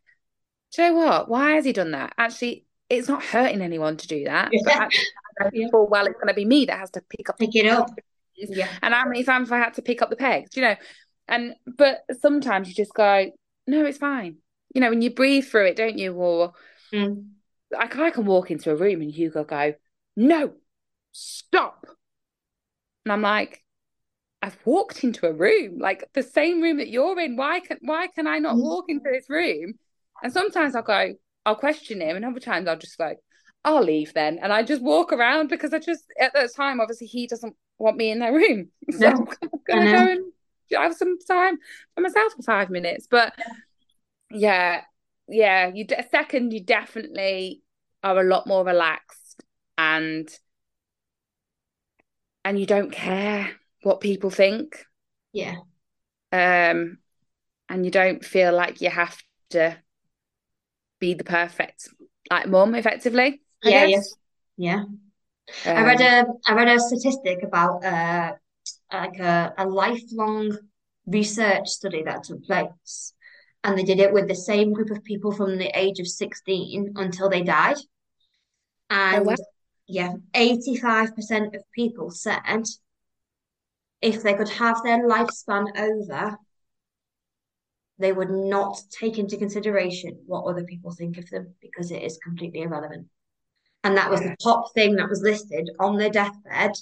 do you know what, why has he done that? Actually, it's not hurting anyone to do that, but actually, well, it's going to be me that has to pick it up. Yeah. And how many times have I had to pick up the pegs, you know? And but sometimes you just go, no, it's fine, you know, and you breathe through it, don't you? Or like, I can walk into a room and Hugo go, no, stop. And I'm like, I've walked into a room, like the same room that you're in. Why can I not walk into this room? And sometimes I'll go, I'll question him. And other times I'll just go, I'll leave then. And I just walk around because I just, at that time, obviously he doesn't want me in their room. So I'm going to go and have some time for myself for 5 minutes. But you definitely are a lot more relaxed and you don't care what people think. Yeah. And you don't feel like you have to be the perfect, like, mum, effectively. Yeah. I read a statistic about like a lifelong research study that took place, and they did it with the same group of people from the age of 16 until they died. And 85% of people said if they could have their lifespan over, they would not take into consideration what other people think of them, because it is completely irrelevant. And that was the top thing that was listed on their deathbed.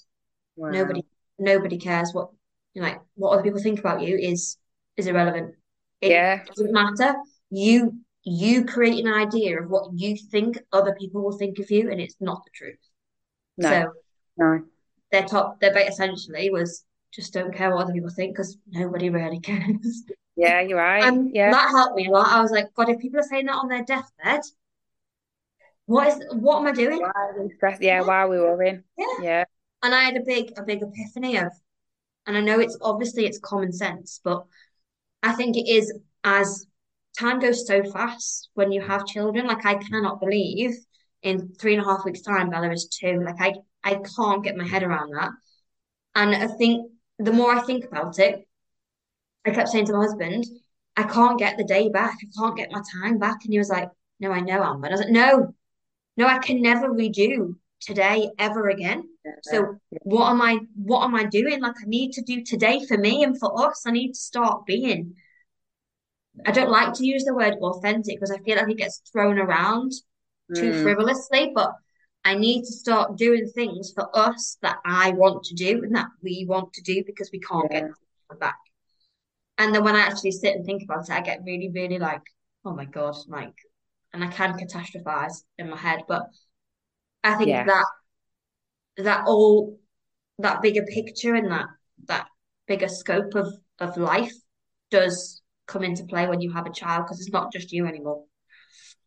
Wow. Nobody cares what, you know, like, what other people think about you is irrelevant. It doesn't matter. You create an idea of what you think other people will think of you, and it's not the truth. No. Their bait essentially was just don't care what other people think, because nobody really cares. Yeah, you're right. That helped me a lot. I was like, God, if people are saying that on their deathbed, what am I doing? Why are we worrying? Yeah. And I had a big epiphany of, and I know it's obviously common sense, but I think it is, as time goes so fast when you have children. Like, I cannot believe in 3.5 weeks' time Bella is 2. Like, I can't get my head around that. And I think the more I think about it, I kept saying to my husband, I can't get the day back. I can't get my time back. And he was like, no, I know, Amber. And I was like, no, I can never redo today ever again. So what am I doing? Like, I need to do today for me and for us. I need to start being, I don't like to use the word authentic because I feel like it gets thrown around too frivolously, but I need to start doing things for us that I want to do and that we want to do, because we can't get them back. And then when I actually sit and think about it, I get really, really like, oh my God, like, and I can catastrophize in my head. But I think that bigger picture and that bigger scope of life does come into play when you have a child, because it's not just you anymore.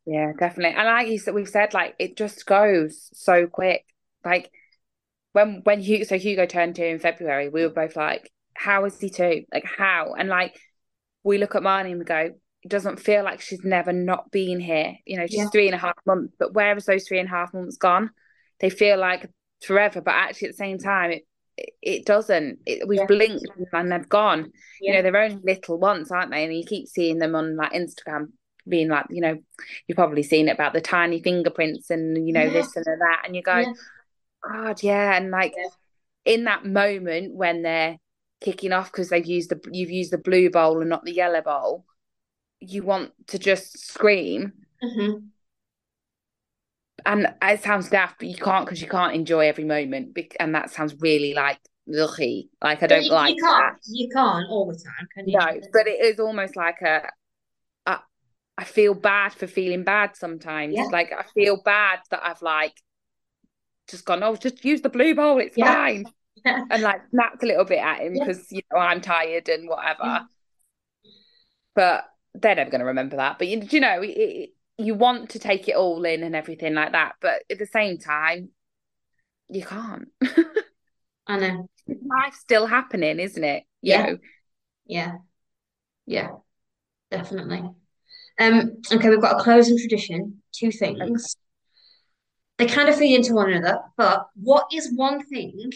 Yeah, definitely. And like you said, we've said, like, it just goes so quick. Like when Hugo turned 2 in February, we were both like, how is he 2? Like, how? And like, we look at Marnie and we go, it doesn't feel like she's never not been here. You know, she's 3.5 months, but where is those 3.5 months gone? They feel like forever, but actually at the same time, it doesn't. We've blinked and they've gone. Yeah. You know, they're only little ones, aren't they? And you keep seeing them on, like, Instagram being like, you know, you've probably seen it about the tiny fingerprints and, you know, this and that. And you go, God, And like in that moment when they're kicking off because you've used the blue bowl and not the yellow bowl, you want to just scream. Mm-hmm. And it sounds daft, but you can't, because you can't enjoy every moment. And that sounds really like lucky. Like, I don't you, like you can't, that. You can't all the time, can you? No, but it is almost like I feel bad for feeling bad sometimes. Yeah. Like, I feel bad that I've, like, just gone, oh, just use the blue bowl, it's fine. Yeah. And, like, snapped a little bit at him because, you know, I'm tired and whatever. Yeah. But they're never going to remember that. But, you know, you want to take it all in and everything like that, but at the same time, you can't. I know. Life's still happening, isn't it? You know? Yeah. Yeah. Definitely. Okay, we've got a closing tradition, two things. They kind of feed into one another, but what is one thing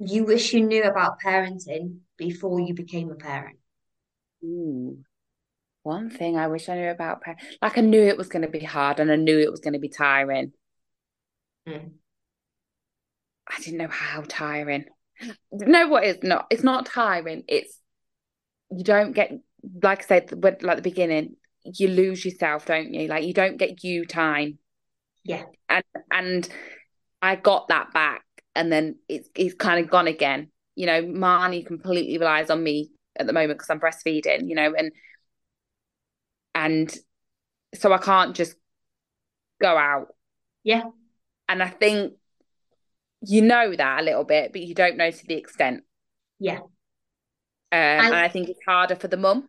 you wish you knew about parenting before you became a parent? Ooh. One thing I wish I knew about parenting. Like, I knew it was going to be hard and I knew it was going to be tiring. Mm. I didn't know how tiring. No, what is not? It's not tiring. It's, you don't get, like I said, like at the beginning, you lose yourself, don't you? Like, you don't get you time. Yeah. And I got that back, and then it's kind of gone again. You know, Marnie completely relies on me at the moment because I'm breastfeeding, you know, and so I can't just go out. Yeah. And I think you know that a little bit, but you don't know to the extent. Yeah. And I think it's harder for the mum.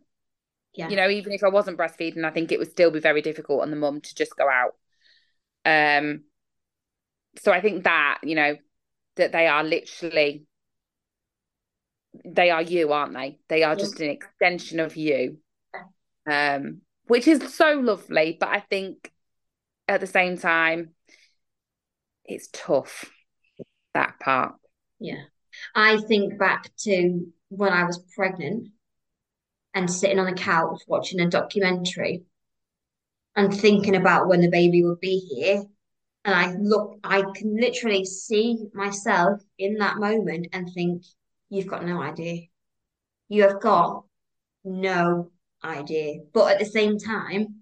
Yeah. You know, even if I wasn't breastfeeding, I think it would still be very difficult on the mum to just go out. So I think that, you know, that they are literally, they are you, aren't they? They are just an extension of you. Which is so lovely, but I think at the same time it's tough, that part. Yeah. I think back to when I was pregnant and sitting on the couch watching a documentary and thinking about when the baby would be here, and I can literally see myself in that moment and think, you've got no idea. You have got no idea. But at the same time,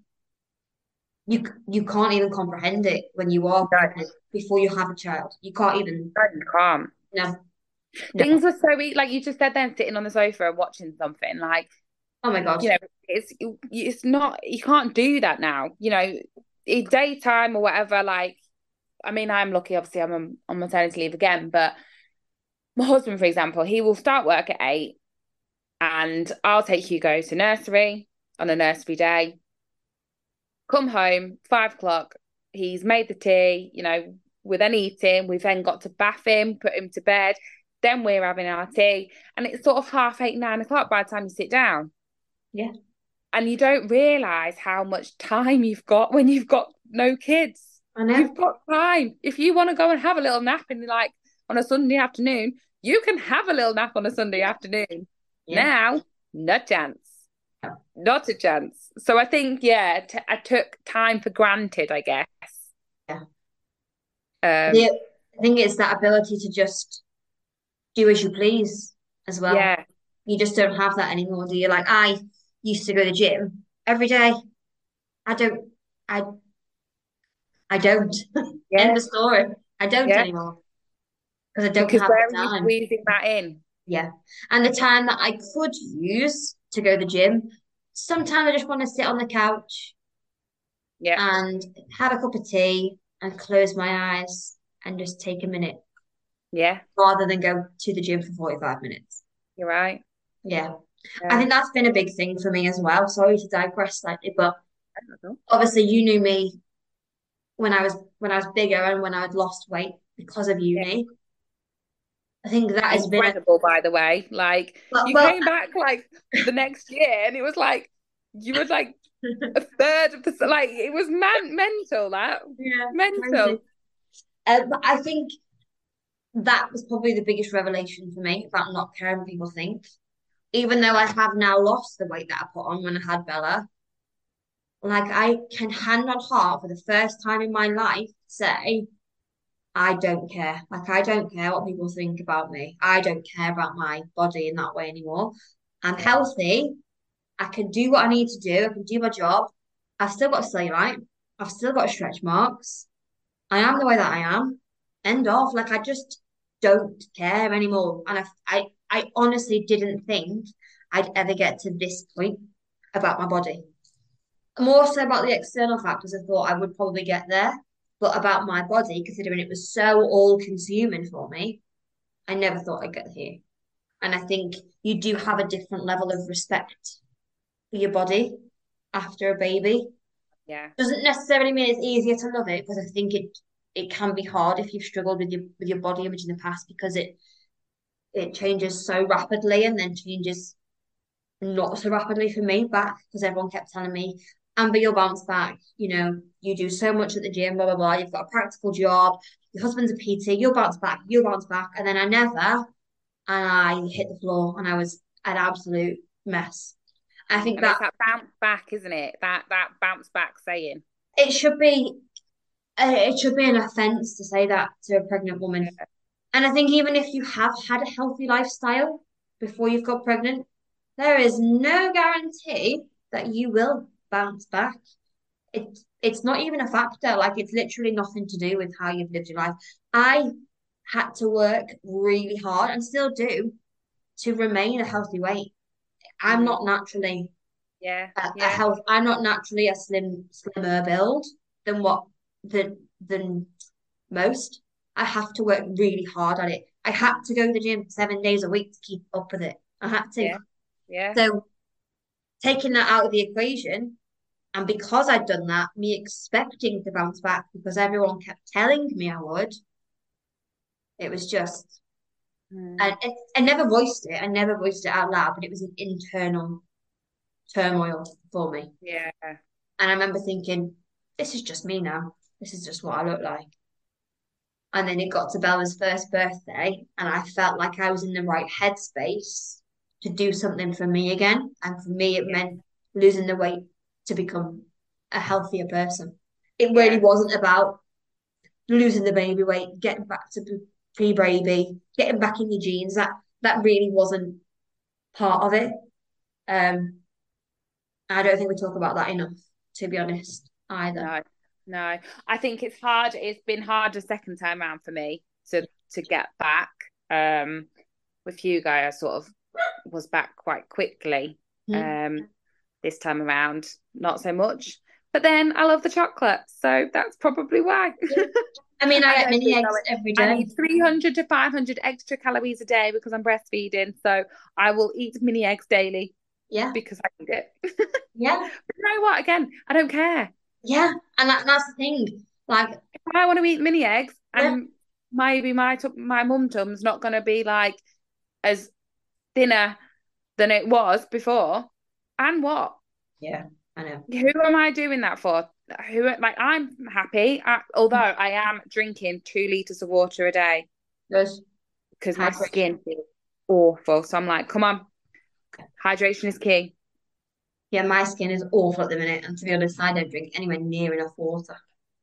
you can't even comprehend it when you are pregnant before you have a child. You can't even. You can't. No. Things are so easy. Like you just said, then sitting on the sofa and watching something. Like, oh my god, you know, it's not. You can't do that now. You know, in daytime or whatever. Like, I mean, I'm lucky. Obviously, I'm on maternity leave again. But my husband, for example, he will start work at 8. And I'll take Hugo to nursery on a nursery day. Come home, 5 o'clock. He's made the tea, you know, we're then eating. We've then got to bath him, put him to bed. Then we're having our tea. And it's sort of 8:30, 9 o'clock by the time you sit down. Yeah. And you don't realise how much time you've got when you've got no kids. I know. You've got time. If you want to go and have a little nap in, like, on a Sunday afternoon, you can have a little nap on a Sunday afternoon. Yeah. Now, not a chance. So I think, I took time for granted, I guess. Yeah. I think it's that ability to just do as you please as well. Yeah. You just don't have that anymore, do you? Like, I used to go to the gym every day. I don't. Yeah. End of story. I don't anymore. Because have the time. Because squeezing that in. Yeah. And the time that I could use to go to the gym, sometimes I just want to sit on the couch and have a cup of tea and close my eyes and just take a minute. Yeah. Rather than go to the gym for 45 minutes. You're right. Yeah. I think that's been a big thing for me as well. Sorry to digress slightly, but obviously you knew me when I was bigger and when I'd lost weight because of uni. I think that has been incredible, by the way. Like, you came back like the next year, and it was like you were like a third of the, like, it was mental. That mental. But I think that was probably the biggest revelation for me about not caring what people think. Even though I have now lost the weight that I put on when I had Bella, like, I can hand on heart for the first time in my life say, I don't care. Like, I don't care what people think about me. I don't care about my body in that way anymore. I'm healthy. I can do what I need to do. I can do my job. I've still got cellulite. I've still got stretch marks. I am the way that I am. End of. Like, I just don't care anymore. And I honestly didn't think I'd ever get to this point about my body. More so about the external factors, I thought I would probably get there. But about my body, considering it was so all-consuming for me, I never thought I'd get here. And I think you do have a different level of respect for your body after a baby. Yeah. Doesn't necessarily mean it's easier to love it, because I think it can be hard if you've struggled with your body image in the past, because it changes so rapidly and then changes not so rapidly for me back, because everyone kept telling me, Amber, you'll bounce back. You know, you do so much at the gym, blah, blah, blah. You've got a practical job. Your husband's a PT. You'll bounce back. You'll bounce back. And then I never... And I hit the floor and I was an absolute mess. I think that bounce back, isn't it? That bounce back saying. It should be an offence to say that to a pregnant woman. And I think even if you have had a healthy lifestyle before you've got pregnant, there is no guarantee that you will bounce back. It's not even a factor. Like, it's literally nothing to do with how you've lived your life. I had to work really hard, and still do, to remain a healthy weight. I'm not naturally I'm not naturally a slimmer build than most. I have to work really hard at it. I had to go to the gym 7 days a week to keep up with it. I had to. Yeah. Yeah. So taking that out of the equation, and because I'd done that, me expecting to bounce back because everyone kept telling me I would, it was just, and I never voiced it. I never voiced it out loud, but it was an internal turmoil for me. Yeah. And I remember thinking, this is just me now. This is just what I look like. And then it got to Bella's first birthday, and I felt like I was in the right headspace to do something for me again. And for me, it meant losing the weight to become a healthier person. It really wasn't about losing the baby weight, getting back to pre-baby, getting back in your jeans. That really wasn't part of it. I don't think we talk about that enough, to be honest, either. No, I think it's hard. It's been hard a second time around for me to get back. With Hugo, I sort of was back quite quickly. This time around, not so much. But then I love the chocolate, so that's probably why. I mean, I get mini eggs every day. I need 300 to 500 extra calories a day because I'm breastfeeding, so I will eat mini eggs daily. Yeah. Because I need it. Yeah. But you know what? Again, I don't care. Yeah, and that's the thing. Like, if I want to eat mini eggs, and maybe my mum-tum's not going to be, like, as thinner than it was before. And what? Yeah. I know. Who am I doing that for? I'm happy, although I am drinking 2 litres of water a day because my skin is awful. So I'm like, come on, hydration is king. Yeah, my skin is awful at the minute, and to be honest, I don't drink anywhere near enough water.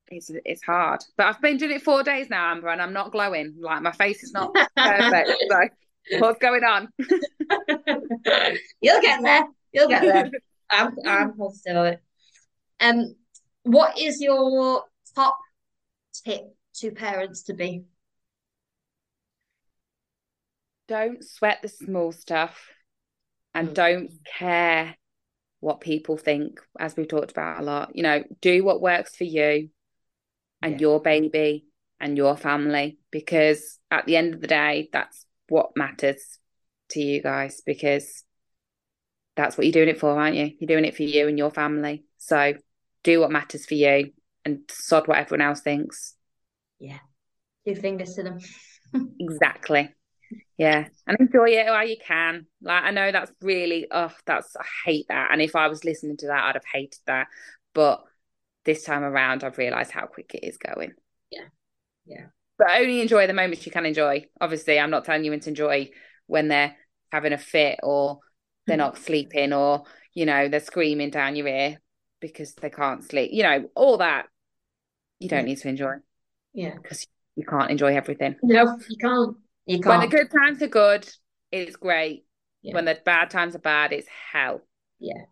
It's hard, but I've been doing it 4 days now, Amber, and I'm not glowing. Like, my face is not perfect. So what's going on? You'll get there. You'll get there. I'm positive of it. What is your top tip to parents-to-be? Don't sweat the small stuff, and don't care what people think, as we've talked about a lot. You know, do what works for you and your baby and your family, because at the end of the day, that's what matters to you guys, because... that's what you're doing it for, aren't you? You're doing it for you and your family. So do what matters for you and sod what everyone else thinks. Yeah. 2 fingers to them. Exactly. Yeah. And enjoy it while you can. Like, I know that's really, I hate that. And if I was listening to that, I'd have hated that. But this time around, I've realised how quick it is going. Yeah. Yeah. But only enjoy the moments you can enjoy. Obviously, I'm not telling you to enjoy when they're having a fit or they're not sleeping, or, you know, they're screaming down your ear because they can't sleep. You know, all that you don't need to enjoy. Yeah. Because you can't enjoy everything. No, you can't. You can't. When the good times are good, it's great. Yeah. When the bad times are bad, it's hell. Yeah.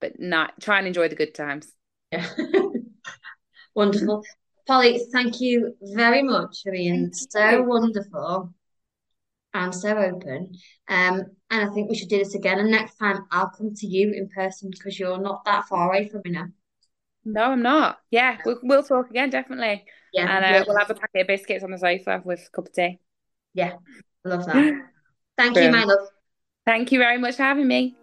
But try and enjoy the good times. Yeah. Wonderful. Polly, thank you very much for being so wonderful and so open. And I think we should do this again. And next time I'll come to you in person because you're not that far away from me now. No, I'm not. Yeah, we'll talk again, definitely. Yeah, and we'll have a packet of biscuits on the sofa with a cup of tea. Yeah, love that. Thank you, my love. Thank you very much for having me.